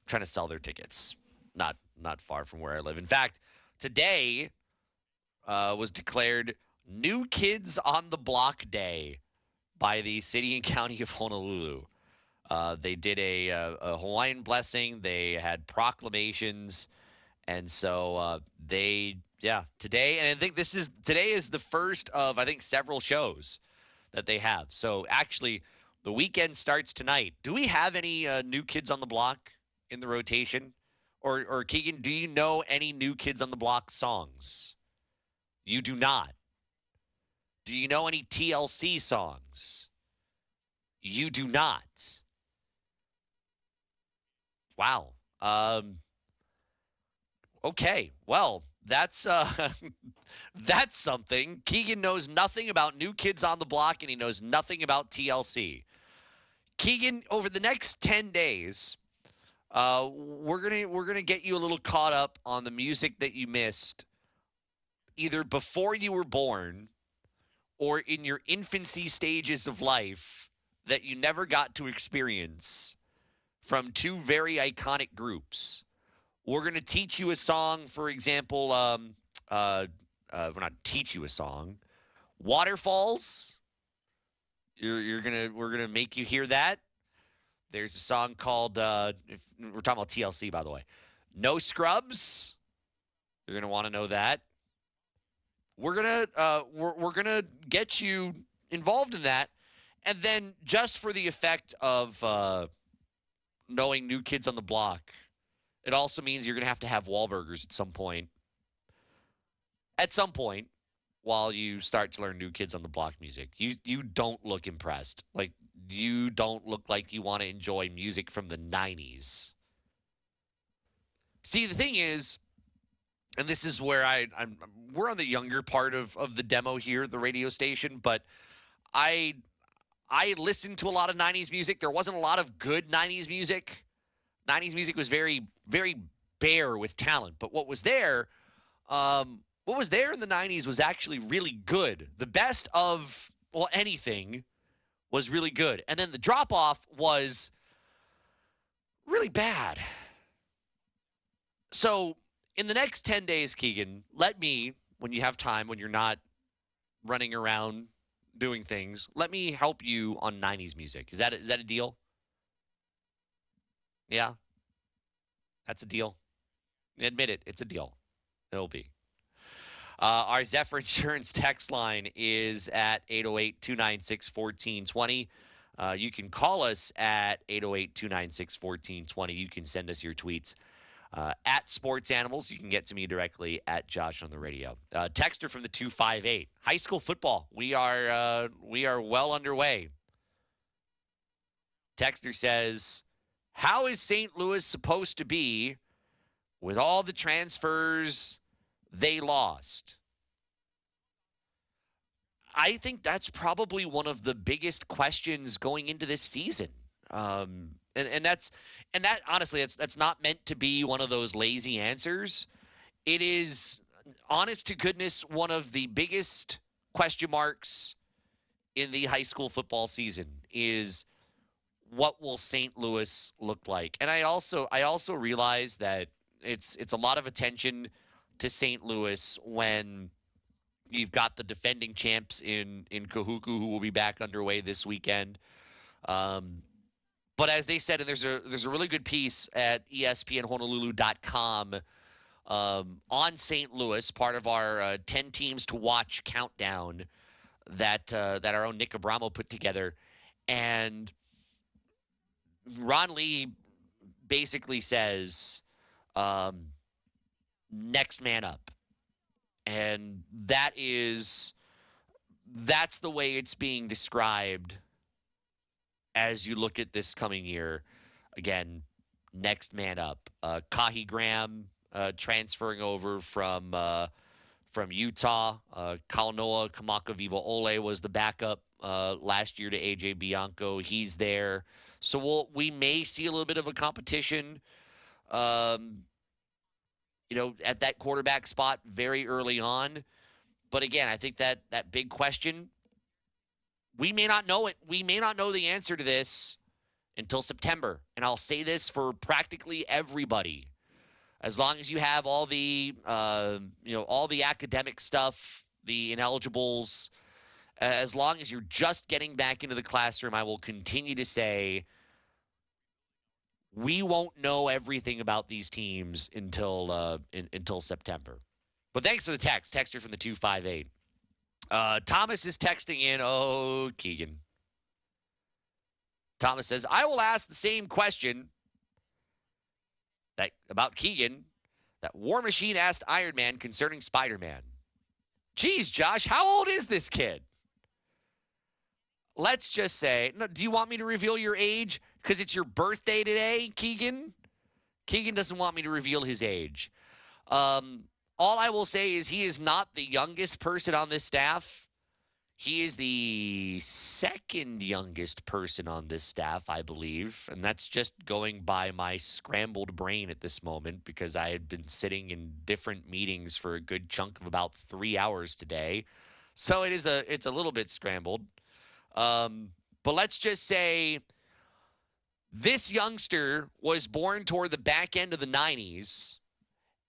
trying to sell their tickets. Not not far from where I live. In fact, today uh, was declared New Kids on the Block Day by the City and County of Honolulu. Uh, they did a, a, a Hawaiian blessing. They had proclamations, and so uh, they, yeah, today. And I think this is today is the first of I think several shows that they have. So actually, the weekend starts tonight. Do we have any uh, New Kids on the Block in the rotation, or or Keegan? Do you know any New Kids on the Block songs? You do not. Do you know any T L C songs? You do not. Wow. Um, okay. Well, that's uh, that's something. Keegan knows nothing about New Kids on the Block, and he knows nothing about T L C. Keegan, over the next ten days, uh, we're gonna we're gonna get you a little caught up on the music that you missed, either before you were born, or in your infancy stages of life that you never got to experience from two very iconic groups. We're going to teach you a song, for example, um, uh, uh, we're not teach you a song, Waterfalls. You're, you're gonna, we're going to make you hear that. There's a song called, uh, if, we're talking about T L C, by the way, No Scrubs. You're going to want to know that. We're going to, uh, we're, we're going to get you involved in that. And then just for the effect of uh, knowing New Kids on the Block, it also means you're going to have to have Wahlburgers at some point. At some point, while you start to learn New Kids on the Block music, you you don't look impressed. Like, you don't look like you want to enjoy music from the nineties. See, the thing is, and this is where I I'm we're on the younger part of of the demo here, the radio station, but I. I listened to a lot of nineties music. There wasn't a lot of good nineties music. nineties music was very, very bare with talent. But what was there, um, what was there in the nineties was actually really good. The best of, well, anything was really good. And then the drop-off was really bad. So in the next ten days, Keegan, let me, when you have time, when you're not running around doing things, let me help you on nineties music. Is that, is that a deal? Yeah. That's a deal. Admit it. It's a deal. It'll be. Uh, our Zephyr Insurance text line is at eight oh eight, two nine six, one four two oh. Uh, you can call us at eight oh eight, two nine six, one four two oh. You can send us your tweets uh, at Sports Animals. You can get to me directly at Josh on the radio. Uh, texter from the two five eight. High school football. We are uh, we are well underway. Texter says, how is Saint Louis supposed to be with all the transfers they lost? I think that's probably one of the biggest questions going into this season. Um, and, and that's, and that honestly, that's, that's not meant to be one of those lazy answers. It is, honest to goodness, one of the biggest question marks in the high school football season is, what will Saint Louis look like? And I also, I also realize that it's, it's a lot of attention to Saint Louis when you've got the defending champs in, in Kahuku, who will be back underway this weekend. Um, but as they said, and there's a, there's a really good piece at E S P N Honolulu dot com um, on Saint Louis, part of our uh, ten teams to watch countdown that, uh, that our own Nick Abramo put together. And Ron Lee basically says, um, next man up. And that is, that's the way it's being described as you look at this coming year. Again, next man up. Uh, Kahi Graham uh, transferring over from uh, from Utah. Uh, Kalanoa Kamakavivaole was the backup uh, last year to A J Bianco. He's there. So we'll, we may see a little bit of a competition, um, you know, at that quarterback spot very early on. But again, I think that that big question, we may not know it. We may not know the answer to this until September. And I'll say this for practically everybody. As long as you have all the, uh, you know, all the academic stuff, the ineligibles, as long as you're just getting back into the classroom, I will continue to say we won't know everything about these teams until uh, in, until September. But thanks for the text. Texter from the two five eight. Uh, Thomas is texting in. Oh, Keegan. Thomas says, I will ask the same question that about Keegan that War Machine asked Iron Man concerning Spider-Man. Geez, Josh, how old is this kid? Let's just say, no, do you want me to reveal your age? Because it's your birthday today, Keegan. Keegan doesn't want me to reveal his age. Um, all I will say is he is not the youngest person on this staff. He is the second youngest person on this staff, I believe. And that's just going by my scrambled brain at this moment because I had been sitting in different meetings for a good chunk of about three hours today. So it is a, it's a little bit scrambled. Um, but let's just say this youngster was born toward the back end of the nineties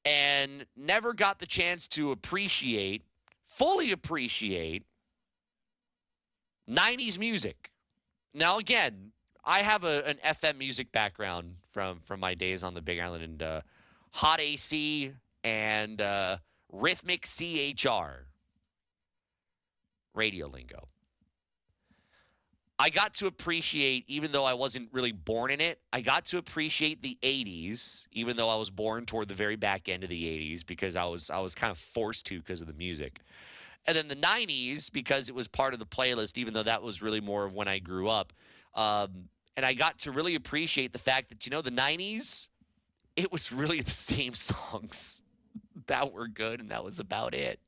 and never got the chance to appreciate, fully appreciate nineties music. Now, again, I have a, an F M music background from, from my days on the Big Island and uh, Hot A C and uh, Rhythmic C H R. Radio lingo. I got to appreciate, even though I wasn't really born in it, I got to appreciate the eighties, even though I was born toward the very back end of the eighties because I was I was kind of forced to because of the music. And then the nineties, because it was part of the playlist, even though that was really more of when I grew up. Um, and I got to really appreciate the fact that, you know, the nineties, it was really the same songs that were good, and that was about it.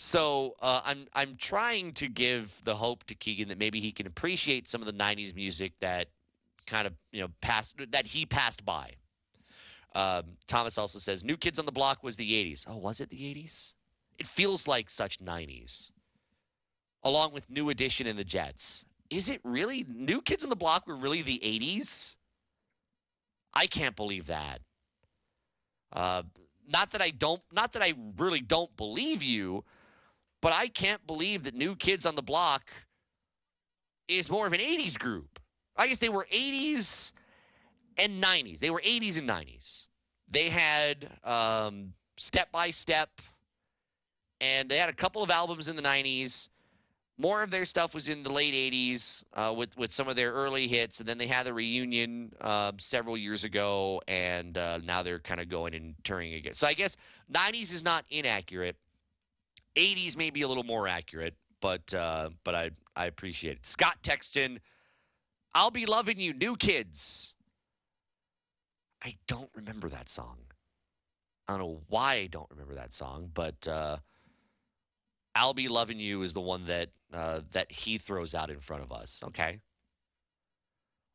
So uh, I'm I'm trying to give the hope to Keegan that maybe he can appreciate some of the nineties music that kind of, you know, passed, that he passed by. Um, Thomas also says, New Kids on the Block was the eighties. Oh, was it the eighties? It feels like such nineties. Along with New Edition and the Jets. Is it really? New Kids on the Block were really the eighties? I can't believe that. Uh, not that I don't, not that I really don't believe you, but I can't believe that New Kids on the Block is more of an eighties group. I guess they were eighties and nineties. They were eighties and nineties. They had um, Step by Step, and they had a couple of albums in the nineties. more of their stuff was in the late eighties uh, with, with some of their early hits, and then they had the reunion uh, several years ago, and uh, now they're kind of going and touring again. So I guess nineties is not inaccurate. eighties may be a little more accurate, but uh, but I, I appreciate it. Scott Texton, I'll Be Loving You, New Kids. I don't remember that song. I don't know why I don't remember that song, but uh, I'll Be Loving You is the one that uh, that he throws out in front of us. Okay.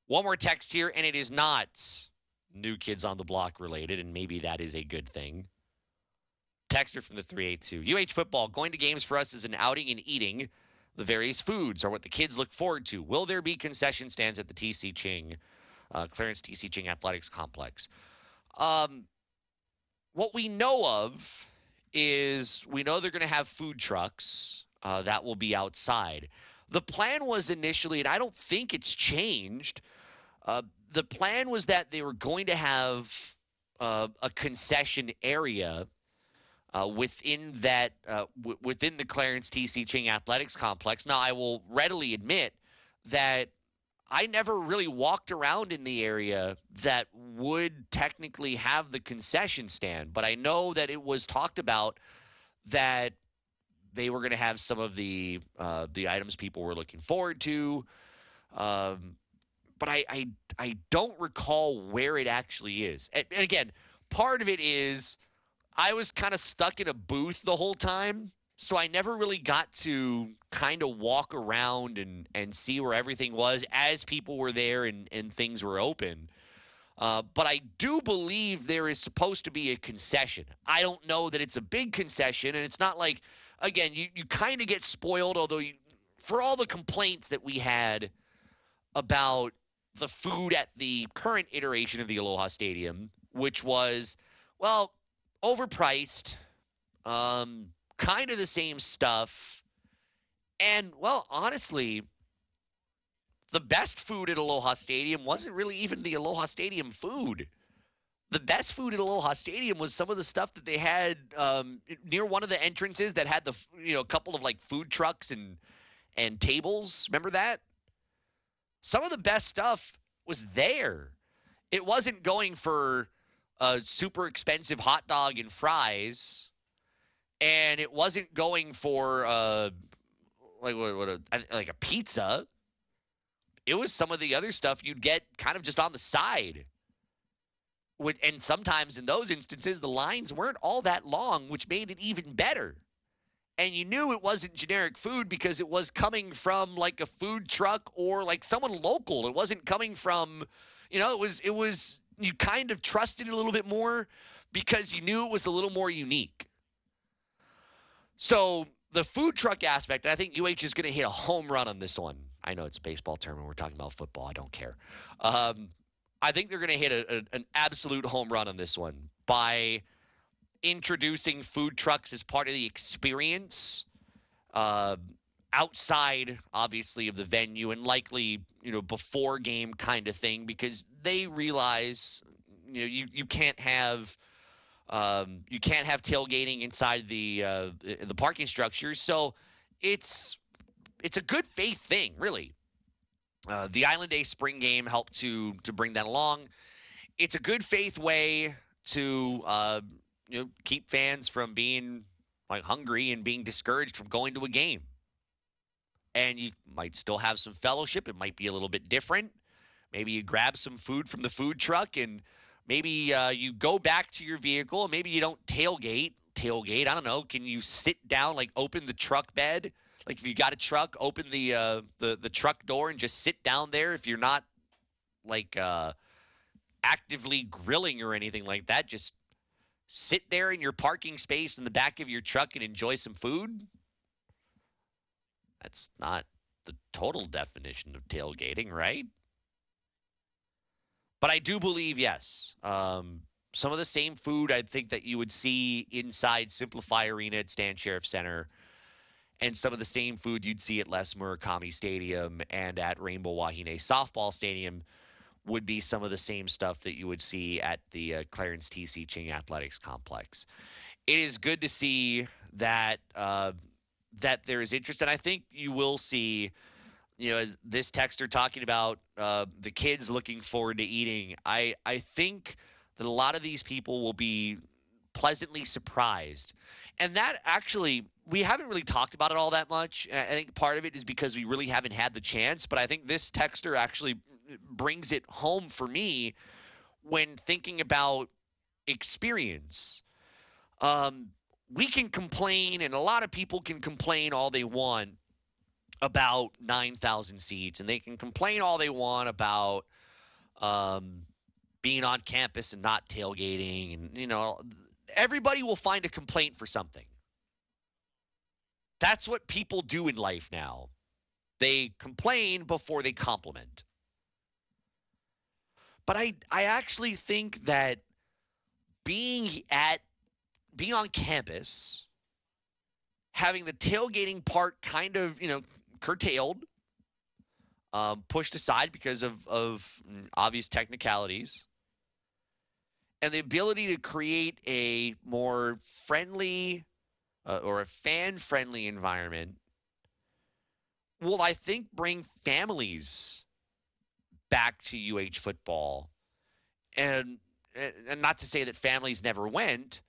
One more text here, and it is not New Kids on the Block related, and maybe that is a good thing. Texter from the three eight two. U H football, going to games for us is an outing and eating. The various foods are what the kids look forward to. Will there be concession stands at the T C Ching, uh, Clarence T C. Ching Athletics Complex? Um... What we know of is we know they're going to have food trucks uh, that will be outside. The plan was initially, and I don't think it's changed, uh, the plan was that they were going to have uh, a concession area uh, within that uh, w- within the Clarence T C. Ching Athletics Complex. Now, I will readily admit that I never really walked around in the area that would technically have the concession stand, but I know that it was talked about that they were going to have some of the uh, the items people were looking forward to. Um, but I, I I don't recall where it actually is. And, and again, part of it is I was kind of stuck in a booth the whole time. So I never really got to kind of walk around and, and see where everything was as people were there and, and things were open. Uh, but I do believe there is supposed to be a concession. I don't know that it's a big concession, and it's not like, again, you, you kind of get spoiled, although you, for all the complaints that we had about the food at the current iteration of the Aloha Stadium, which was, well, overpriced, um... kind of the same stuff. And, well, honestly, the best food at Aloha Stadium wasn't really even the Aloha Stadium food. The best food at Aloha Stadium was some of the stuff that they had um, near one of the entrances that had the, you know, a couple of, like, food trucks and and tables. Remember that? Some of the best stuff was there. It wasn't going for a super expensive hot dog and fries. And it wasn't going for uh, like what, what a, like a pizza. It was some of the other stuff you'd get kind of just on the side. With, and sometimes in those instances, the lines weren't all that long, which made it even better. And you knew it wasn't generic food because it was coming from like a food truck or like someone local. It wasn't coming from, you know, it was it was you kind of trusted it a little bit more because you knew it was a little more unique. So the food truck aspect, I think U H is going to hit a home run on this one. I know it's a baseball term and we're talking about football. I don't care. Um, I think they're going to hit a, a, an absolute home run on this one by introducing food trucks as part of the experience uh, outside, obviously, of the venue and likely, you know, before game kind of thing because they realize, you know, you, you can't have – Um, you can't have tailgating inside the uh, the parking structures, so it's it's a good faith thing, really. Uh, the Island Day spring game helped to to bring that along. It's a good faith way to uh, you know keep fans from being like hungry and being discouraged from going to a game. And you might still have some fellowship. It might be a little bit different. Maybe you grab some food from the food truck and. Maybe uh, you go back to your vehicle. Maybe you don't tailgate. Tailgate, I don't know. Can you sit down, like open the truck bed? Like if you got a truck, open the uh, the, the truck door and just sit down there. If you're not like uh, actively grilling or anything like that, just sit there in your parking space in the back of your truck and enjoy some food. That's not the total definition of tailgating, right? But I do believe, yes, um, some of the same food I think that you would see inside Simplify Arena at Stan Sheriff Center and some of the same food you'd see at Les Murakami Stadium and at Rainbow Wahine Softball Stadium would be some of the same stuff that you would see at the uh, Clarence T C. Ching Athletics Complex. It is good to see that uh, that there is interest. And I think you will see, you know, this texter talking about uh, the kids looking forward to eating. I, I think that a lot of these people will be pleasantly surprised. And that actually, we haven't really talked about it all that much. I think part of it is because we really haven't had the chance. But I think this texter actually brings it home for me when thinking about experience. Um, we can complain, and a lot of people can complain all they want about nine thousand seats, and they can complain all they want about um, being on campus and not tailgating, and, you know, everybody will find a complaint for something. That's what people do in life now. They complain before they compliment. But I, I actually think that being at being on campus, having the tailgating part kind of, you know, curtailed, um, pushed aside because of, of obvious technicalities, and the ability to create a more friendly uh, or a fan-friendly environment will, I think, bring families back to U H football. And, and not to say that families never went,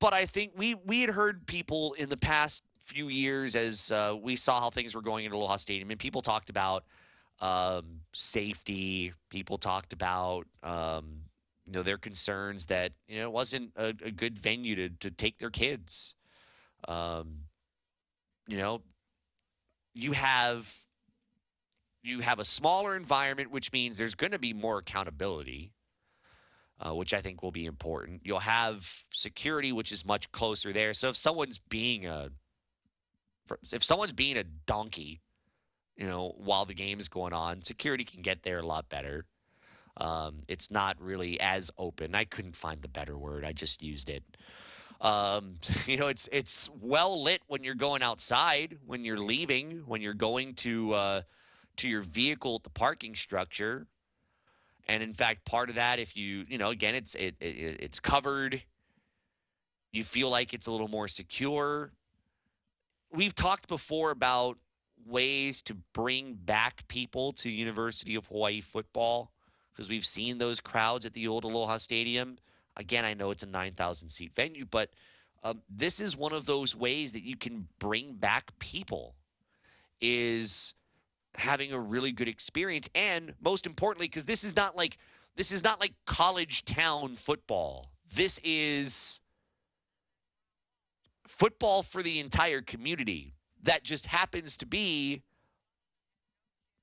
but I think we, we had heard people in the past few years as uh, we saw how things were going at Aloha Stadium, and people talked about um, safety. People talked about, um, you know, their concerns that, you know, it wasn't a, a good venue to, to take their kids. Um, you know, you have, you have a smaller environment, which means there's going to be more accountability. Uh, which I think will be important. You'll have security, which is much closer there. So if someone's being a, if someone's being a donkey, you know, while the game's going on, security can get there a lot better. Um, it's not really as open. I couldn't find the better word. I just used it. Um, you know, it's it's well lit when you're going outside, when you're leaving, when you're going to uh, to your vehicle at the parking structure. And in fact, part of that, if you, you know, again, it's it, it it's covered. You feel like it's a little more secure. We've talked before about ways to bring back people to University of Hawaii football because we've seen those crowds at the old Aloha Stadium. Again, I know it's a nine thousand seat venue, but um, this is one of those ways that you can bring back people is having a really good experience, and most importantly, because this is not like this is not like college town football. This is football for the entire community that just happens to be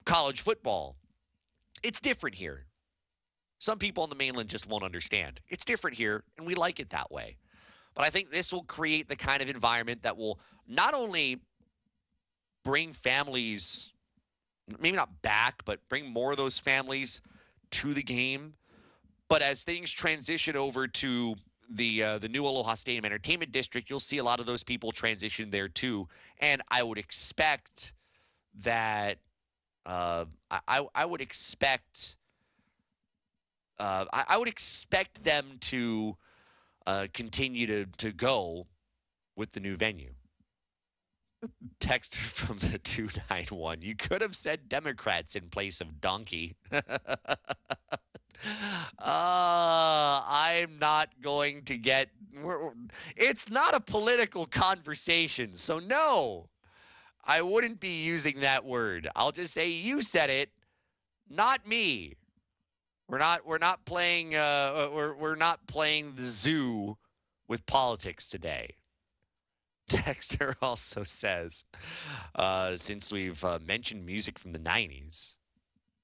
college football. It's different here. Some people on the mainland just won't understand. It's different here, and we like it that way. But I think this will create the kind of environment that will not only bring families, maybe not back, but bring more of those families to the game. But as things transition over to the uh, the new Aloha Stadium Entertainment District, you'll see a lot of those people transition there too. And I would expect that uh, I I would expect uh, I, I would expect them to uh, continue to to go with the new venue. Texter from the two nine one. You could have said Democrats in place of donkey. uh, I'm not going to get... We're, it's not a political conversation, so no. I wouldn't be using that word. I'll just say you said it, not me. We're not we're not playing uh we're we're not playing the zoo with politics today. Texter also says, uh, since we've uh, mentioned music from the nineties,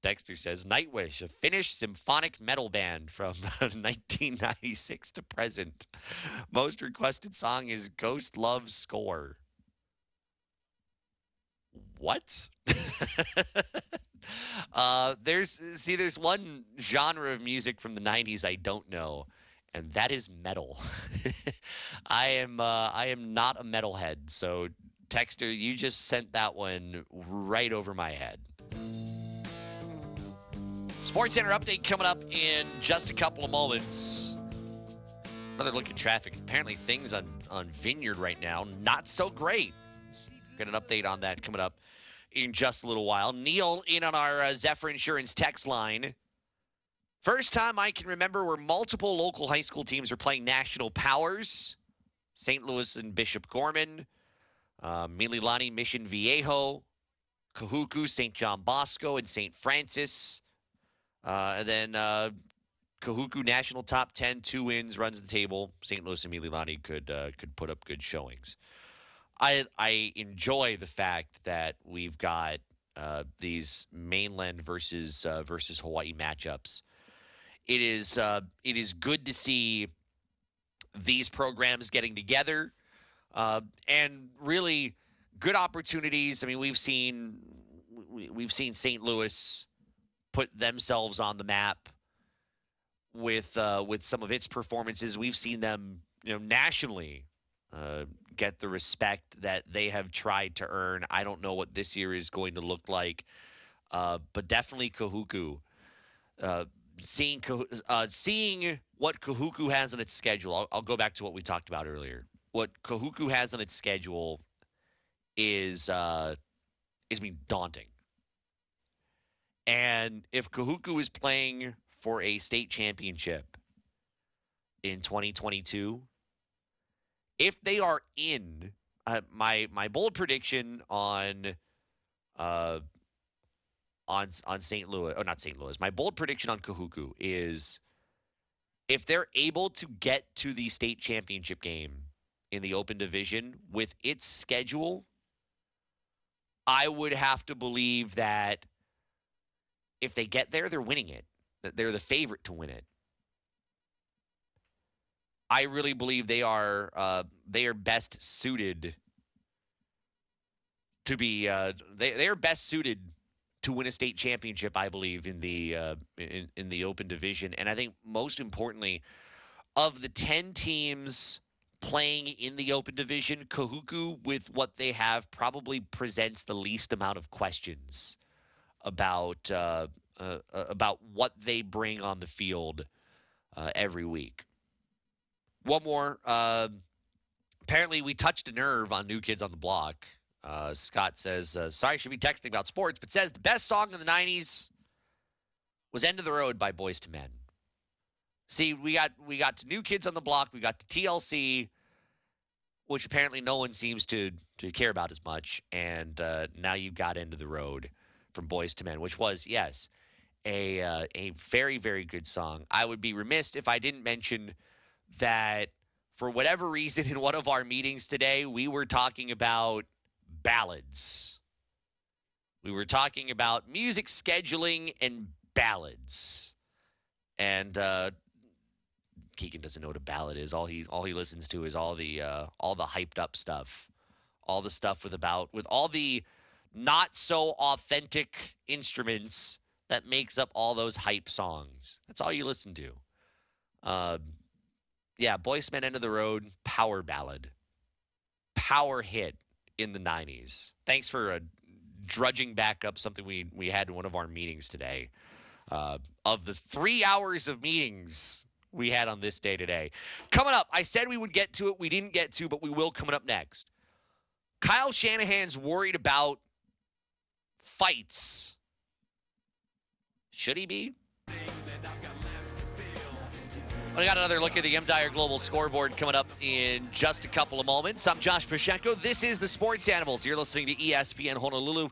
Texter says, Nightwish, a Finnish symphonic metal band from nineteen ninety-six to present. Most requested song is Ghost Love Score. What? uh, there's see, there's one genre of music from the nineties I don't know. And that is metal. I am uh, I am not a metalhead, so Texter, you just sent that one right over my head. Sports Center update coming up in just a couple of moments. Another look at traffic. Apparently, things on on Vineyard right now. Not so great. Get an update on that coming up in just a little while. Neil in on our uh, Zephyr Insurance text line. First time I can remember where multiple local high school teams are playing national powers. Saint Louis and Bishop Gorman, uh, Mililani, Mission Viejo, Kahuku, Saint John Bosco, and Saint Francis. Uh, and then uh, Kahuku National Top ten, two wins, runs the table. Saint Louis and Mililani could uh, could put up good showings. I I enjoy the fact that we've got uh, these mainland versus uh, versus Hawaii matchups. It is uh, it is good to see these programs getting together, uh, and really good opportunities. I mean, we've seen we've seen Saint Louis put themselves on the map with uh, with some of its performances. We've seen them, you know, nationally. Uh, get the respect that they have tried to earn. I don't know what this year is going to look like, uh, but definitely Kahuku. Uh, seeing uh, seeing what Kahuku has on its schedule, I'll, I'll go back to what we talked about earlier. What Kahuku has on its schedule is, uh, is I mean, daunting. And if Kahuku is playing for a state championship in twenty twenty-two, if they are in, uh, my my bold prediction on, uh, on on Saint Louis, oh not Saint Louis, my bold prediction on Kahuku is, if they're able to get to the state championship game in the open division with its schedule, I would have to believe that if they get there, they're winning it. That they're the favorite to win it. I really believe they are uh, they are best suited to be uh, they they are best suited to win a state championship. I believe in the uh, in in the open division, and I think most importantly, of the ten teams playing in the open division, Kahuku, with what they have, probably presents the least amount of questions about uh, uh, about what they bring on the field uh, every week. One more. Uh, apparently, we touched a nerve on New Kids on the Block. Uh, Scott says, uh, sorry, I should be texting about sports, but says the best song in the nineties was End of the Road by Boyz two Men. See, we got we got to New Kids on the Block. We got to T L C, which apparently no one seems to, to care about as much. And uh, now you've got End of the Road from Boyz two Men, which was, yes, a, uh, a very, very good song. I would be remiss if I didn't mention that for whatever reason in one of our meetings today, we were talking about ballads. We were talking about music scheduling and ballads. And uh, Keegan doesn't know what a ballad is. All he all he listens to is all the uh, all the hyped up stuff, all the stuff with about with all the not so authentic instruments that makes up all those hype songs. That's all you listen to. Uh, Yeah, Boyz two Men, End of the Road, power ballad, power hit in the nineties. Thanks for uh, drudging back up something we, we had in one of our meetings today. Uh, of the three hours of meetings we had on this day today. Coming up, I said we would get to it. We didn't get to, but we will coming up next. Kyle Shanahan's worried about fights. Should he be? We got another look at the M-Dyer Global Scoreboard coming up in just a couple of moments. I'm Josh Pacheco. This is the Sports Animals. You're listening to E S P N Honolulu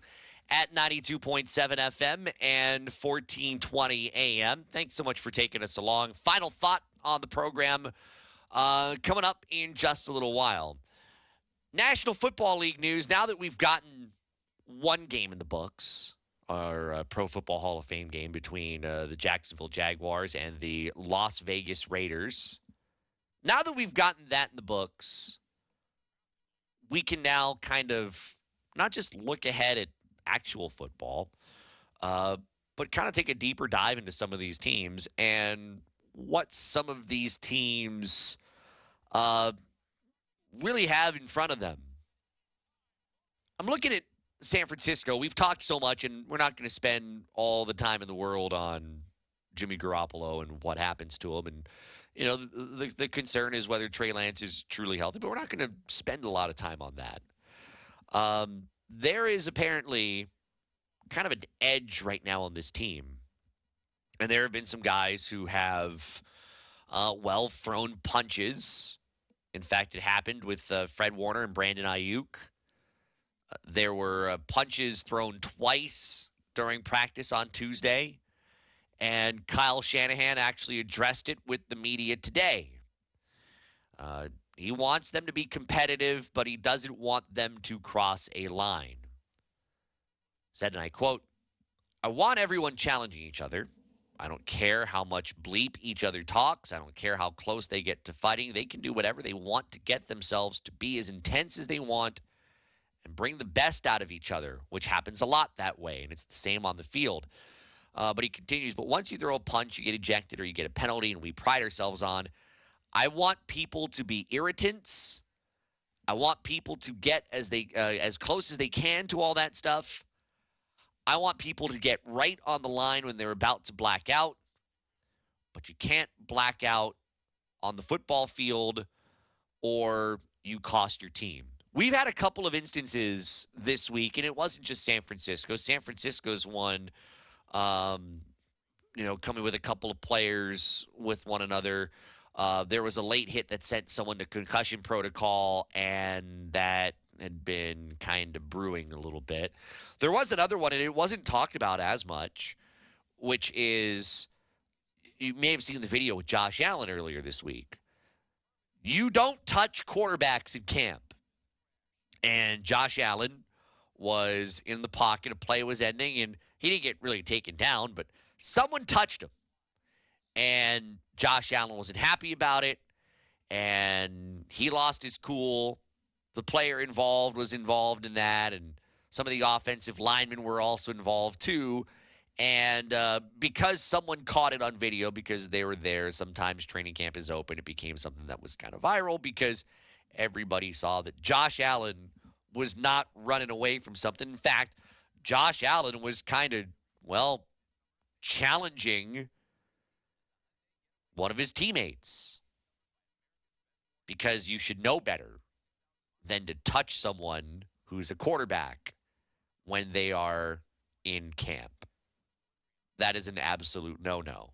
at ninety-two point seven F M and fourteen twenty A M. Thanks so much for taking us along. Final thought on the program uh, coming up in just a little while. National Football League news. Now that we've gotten one game in the books, our uh, Pro Football Hall of Fame game between uh, the Jacksonville Jaguars and the Las Vegas Raiders. Now that we've gotten that in the books, we can now kind of not just look ahead at actual football, uh, but kind of take a deeper dive into some of these teams and what some of these teams uh, really have in front of them. I'm looking at San Francisco. We've talked so much, and we're not going to spend all the time in the world on Jimmy Garoppolo and what happens to him and you know, the, the concern is whether Trey Lance is truly healthy, but we're not going to spend a lot of time on that. Um, there is apparently kind of an edge right now on this team. And there have been some guys who have, uh, well, thrown punches. In fact, it happened with uh, Fred Warner and Brandon Ayuk. Uh, there were uh, punches thrown twice during practice on Tuesday. And Kyle Shanahan actually addressed it with the media today. Uh, he wants them to be competitive, but he doesn't want them to cross a line. Said, and I quote, "I want everyone challenging each other. I don't care how much bleep each other talks. I don't care how close they get to fighting. They can do whatever they want to get themselves to be as intense as they want and bring the best out of each other," which happens a lot that way, and it's the same on the field. Uh, but he continues, "But once you throw a punch, you get ejected or you get a penalty, and we pride ourselves on, I want people to be irritants. I want people to get as they uh, as close as they can to all that stuff. I want people to get right on the line when they're about to black out, but you can't black out on the football field or you cost your team." We've had a couple of instances this week, and it wasn't just San Francisco. San Francisco's one, um, you know, coming with a couple of players with one another. Uh, there was a late hit that sent someone to concussion protocol, and that had been kind of brewing a little bit. There was another one, and it wasn't talked about as much, which is, you may have seen the video with Josh Allen earlier this week. You don't touch quarterbacks in camp. And Josh Allen was in the pocket, a play was ending, and he didn't get really taken down, but someone touched him. And Josh Allen wasn't happy about it, and he lost his cool. The player involved was involved in that, and some of the offensive linemen were also involved too. And uh, because someone caught it on video, because they were there, sometimes training camp is open, it became something that was kind of viral because everybody saw that Josh Allen was not running away from something. In fact, Josh Allen was kind of, well, challenging one of his teammates because you should know better than to touch someone who's a quarterback when they are in camp. That is an absolute no-no.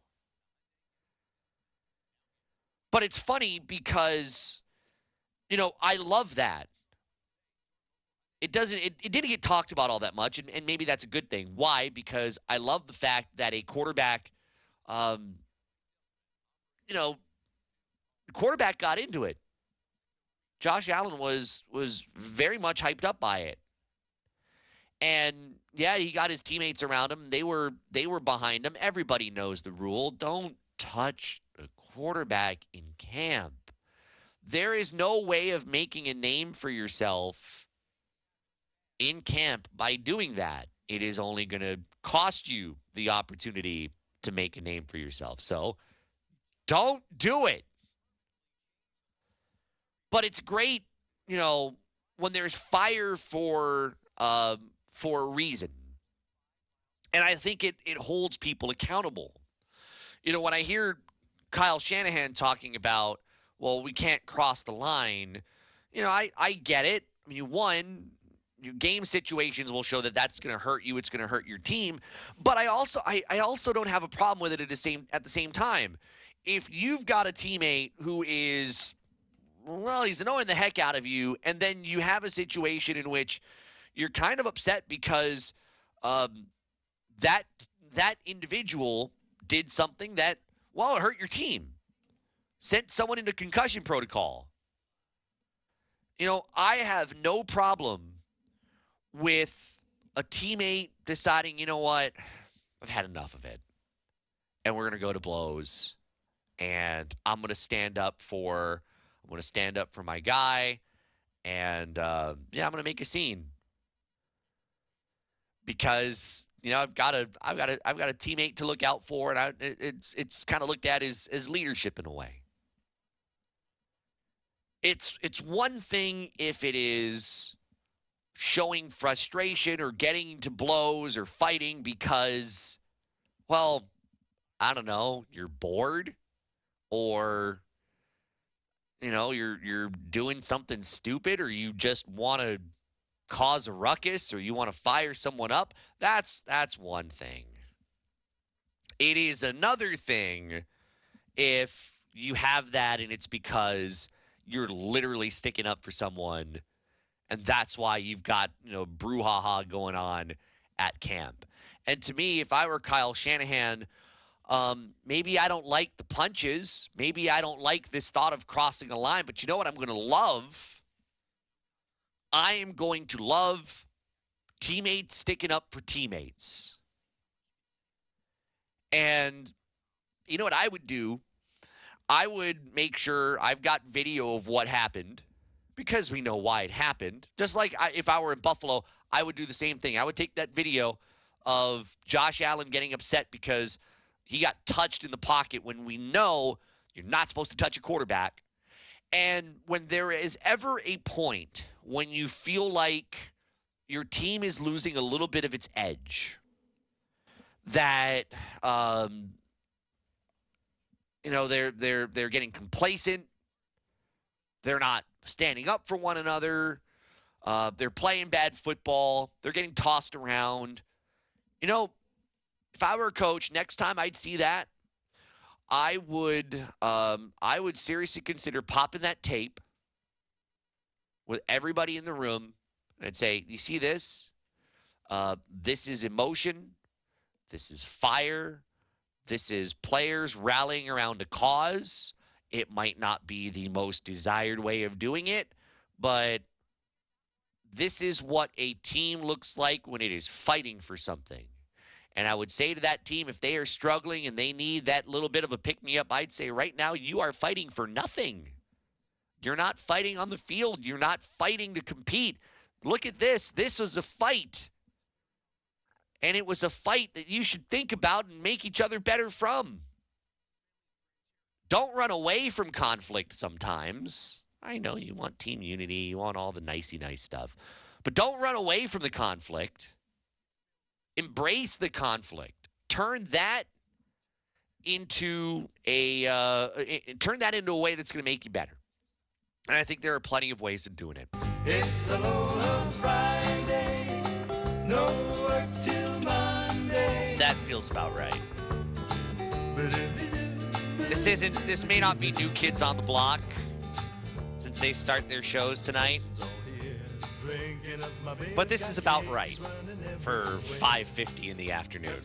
But it's funny because, you know, I love that. It doesn't, it, it didn't get talked about all that much, and, and maybe that's a good thing. Why? Because I love the fact that a quarterback, um, you know, quarterback got into it. Josh Allen was was very much hyped up by it. And yeah, he got his teammates around him. They were they were behind him. Everybody knows the rule. Don't touch the quarterback in camp. There is no way of making a name for yourself in camp by doing that. It is only going to cost you the opportunity to make a name for yourself. So don't do it. But it's great, you know, when there's fire for uh, for a reason. And I think it, it holds people accountable. You know, when I hear Kyle Shanahan talking about, well, we can't cross the line, you know, I, I get it. I mean, one, your game situations will show that that's going to hurt you. It's going to hurt your team. But I also I, I also don't have a problem with it at the same at the same time. If you've got a teammate who is... well, he's annoying the heck out of you, and then you have a situation in which you're kind of upset because um, that that individual did something that, well, it hurt your team, sent someone into concussion protocol. You know, I have no problem with a teammate deciding, you know what, I've had enough of it, and we're going to go to blows, and I'm going to stand up for... I'm going to stand up for my guy, and, uh, yeah, I'm going to make a scene because, you know, I've got a, I've got a, I've got a teammate to look out for, and I, it's, it's kind of looked at as, as leadership in a way. It's, it's one thing if it is showing frustration or getting to blows or fighting because, well, I don't know, you're bored or, you know, you're you're doing something stupid, or you just want to cause a ruckus, or you want to fire someone up, that's that's one thing. It is another thing if you have that and it's because you're literally sticking up for someone, and that's why you've got, you know, brouhaha going on at camp. And to me, if I were Kyle Shanahan, um, maybe I don't like the punches. Maybe I don't like this thought of crossing the line. But you know what I'm going to love? I am going to love teammates sticking up for teammates. And you know what I would do? I would make sure I've got video of what happened, because we know why it happened. Just like I, if I were in Buffalo, I would do the same thing. I would take that video of Josh Allen getting upset because he got touched in the pocket, when we know you're not supposed to touch a quarterback. And when there is ever a point when you feel like your team is losing a little bit of its edge, that um, you know, they're they're they're getting complacent, they're not standing up for one another, uh, they're playing bad football, they're getting tossed around. You know, if I were a coach, next time I'd see that, I would um, I would seriously consider popping that tape with everybody in the room, and I'd say, you see this? Uh, this is emotion. This is fire. This is players rallying around a cause. It might not be the most desired way of doing it, but this is what a team looks like when it is fighting for something. And I would say to that team, if they are struggling and they need that little bit of a pick-me-up, I'd say right now you are fighting for nothing. You're not fighting on the field. You're not fighting to compete. Look at this. This was a fight. And it was a fight that you should think about and make each other better from. Don't run away from conflict sometimes. I know you want team unity. You want all the nicey-nice stuff. But don't run away from the conflict. Embrace the conflict. Turn that into a uh, turn that into a way that's going to make you better. And I think there are plenty of ways of doing it. It's Aloha Friday. No work till Monday. That feels about right. This isn't. This may not be New Kids on the Block, since they start their shows tonight. But this is about right for five fifty in the afternoon.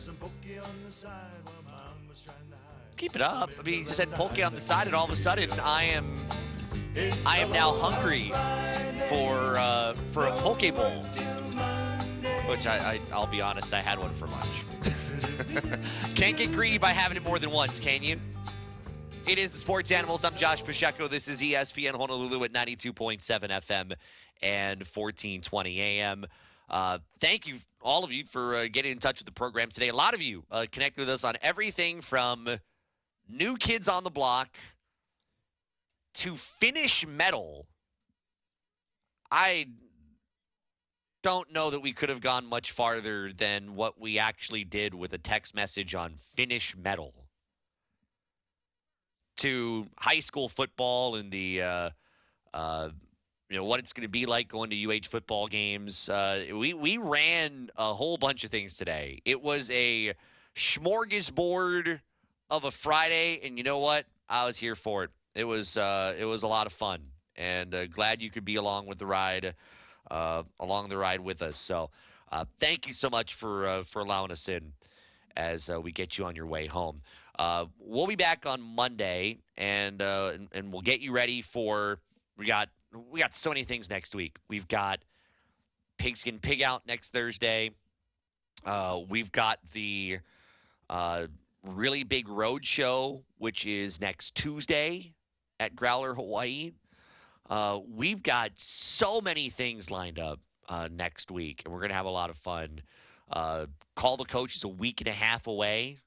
Keep it up. I mean, you just had poke on the side, and all of a sudden, I am, I am now hungry for uh, for a poke bowl. Which I, I, I'll be honest, I had one for lunch. Can't get greedy by having it more than once, can you? It is the Sports Animals. I'm Josh Pacheco. This is E S P N Honolulu at ninety-two point seven F M and fourteen twenty A M. Uh, thank you, all of you, for uh, getting in touch with the program today. A lot of you uh, connected with us on everything from New Kids on the Block to Finnish metal. I don't know that we could have gone much farther than what we actually did with a text message on Finnish metal. To high school football and the, uh, uh, you know, what it's going to be like going to U H football games. Uh, we, we ran a whole bunch of things today. It was a smorgasbord of a Friday, and you know what? I was here for it. It was, uh, it was a lot of fun, and uh, glad you could be along with the ride, uh, along the ride with us. So uh, thank you so much for, uh, for allowing us in as uh, we get you on your way home. Uh, we'll be back on Monday, and, uh, and and we'll get you ready for we got we got so many things next week. We've got Pigskin Pig Out next Thursday. Uh, we've got the uh, really big road show, which is next Tuesday at Growler Hawaii. Uh, we've got so many things lined up uh, next week, and we're gonna have a lot of fun. Uh, Call the Coach is a week and a half away.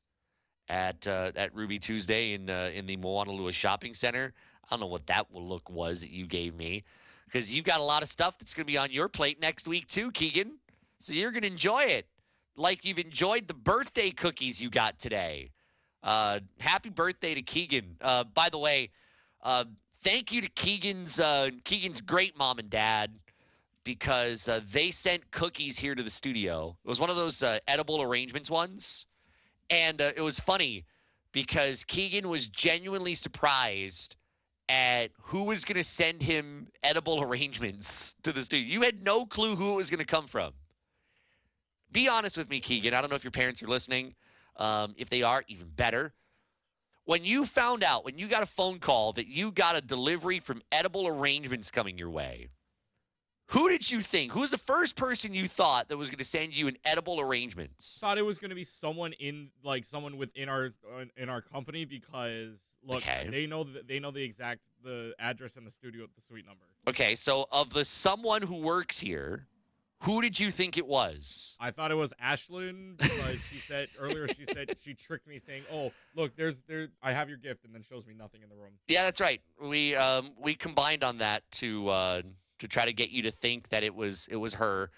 At uh, at Ruby Tuesday in uh, in the Moanalua Shopping Center. I don't know what that look was that you gave me, because you've got a lot of stuff that's going to be on your plate next week too, Keegan. So you're going to enjoy it, like you've enjoyed the birthday cookies you got today. Uh, happy birthday to Keegan. Uh, by the way, uh, thank you to Keegan's uh, Keegan's great mom and dad, because uh, they sent cookies here to the studio. It was one of those uh, edible arrangements ones. And uh, it was funny because Keegan was genuinely surprised at who was going to send him edible arrangements to the studio. You had no clue who it was going to come from. Be honest with me, Keegan. I don't know if your parents are listening. Um, if they are, even better. When you found out, when you got a phone call that you got a delivery from edible arrangements coming your way, who did you think? Who was the first person you thought that was going to send you an edible arrangements? Thought it was going to be someone in, like, someone within our in our company, because look, okay. they know the, they know the exact the address and the studio, the suite number. Okay, so of the someone who works here, who did you think it was? I thought it was Ashlyn, because she said earlier she said she tricked me saying, "Oh, look, there's there I have your gift," and then shows me nothing in the room. Yeah, that's right. We um we combined on that to. Uh, to try to get you to think that it was it was her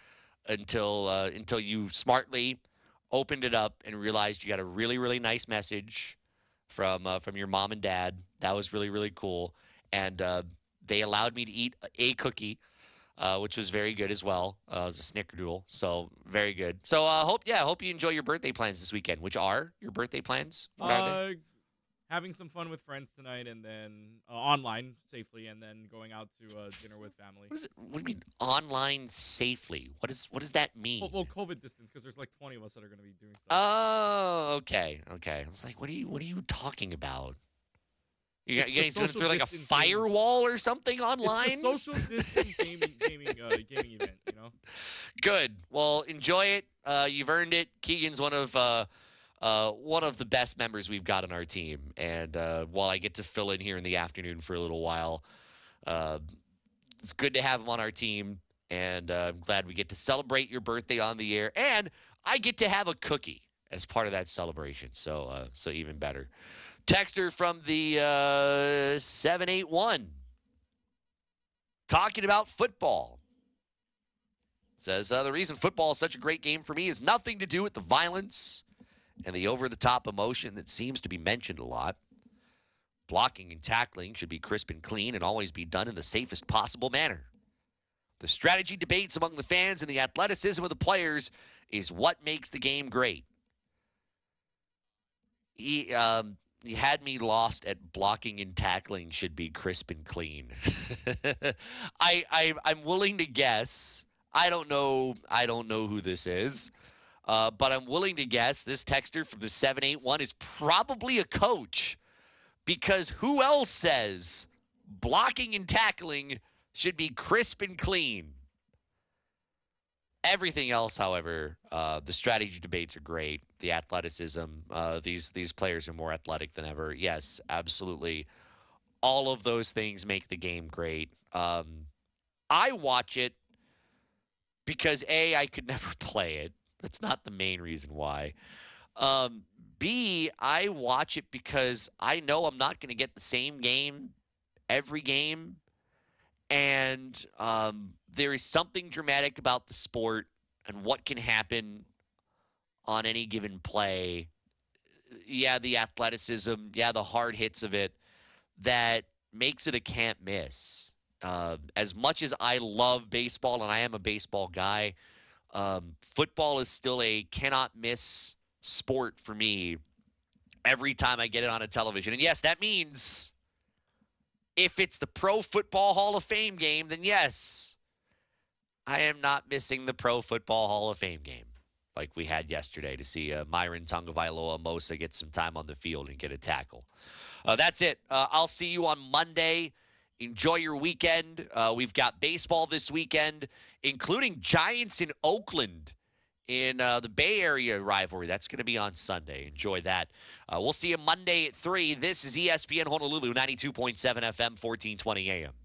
until uh, until you smartly opened it up and realized you got a really, really nice message from uh, from your mom and dad. That was really, really cool. And uh, they allowed me to eat a cookie, uh, which was very good as well. Uh, it was a snickerdoodle, so very good. So I uh, hope, yeah, hope you enjoy your birthday plans this weekend, which are your birthday plans. What uh, are they? Having some fun with friends tonight, and then uh, online safely, and then going out to uh, dinner with family. What, is it, what do you mean online safely? What is what does that mean? Well, well COVID distance, because there's like twenty of us that are going to be doing stuff. Oh, okay, okay. I was like, what are you what are you talking about? You got you going through like a firewall or something online? It's the social distance gaming gaming uh, gaming event, you know. Good. Well, enjoy it. Uh, you've earned it. Keegan's one of. Uh, Uh, one of the best members we've got on our team. And uh, while I get to fill in here in the afternoon for a little while, uh, it's good to have him on our team. And uh, I'm glad we get to celebrate your birthday on the air. And I get to have a cookie as part of that celebration. So uh, so even better. Texter from the uh, seven eight one. Talking about football. Says, uh, the reason football is such a great game for me is nothing to do with the violence and the over-the-top emotion that seems to be mentioned a lot. Blocking and tackling should be crisp and clean and always be done in the safest possible manner. The strategy debates among the fans and the athleticism of the players is what makes the game great. He, um, he had me lost at blocking and tackling should be crisp and clean. I, I, I'm willing to guess. I don't know. I don't know who this is. Uh, but I'm willing to guess this texter from the seven eight one is probably a coach, because who else says blocking and tackling should be crisp and clean? Everything else, however, uh, the strategy debates are great. The athleticism, uh, these these players are more athletic than ever. Yes, absolutely. All of those things make the game great. Um, I watch it because, A, I could never play it. That's not the main reason why. Um, B, I watch it because I know I'm not going to get the same game every game. And um, there is something dramatic about the sport and what can happen on any given play. Yeah, the athleticism, yeah, the hard hits of it, that makes it a can't miss. Uh, as much as I love baseball, and I am a baseball guy, Um, football is still a cannot miss sport for me every time I get it on a television. And yes, that means if it's the Pro Football Hall of Fame game, then yes, I am not missing the Pro Football Hall of Fame game like we had yesterday to see uh, Myron Tagovailoa-Mosa get some time on the field and get a tackle. Uh, that's it. Uh, I'll see you on Monday. Enjoy your weekend. Uh, we've got baseball this weekend, including Giants in Oakland in uh, the Bay Area rivalry. That's going to be on Sunday. Enjoy that. Uh, we'll see you Monday at three. This is E S P N Honolulu, ninety-two point seven F M, fourteen twenty A M.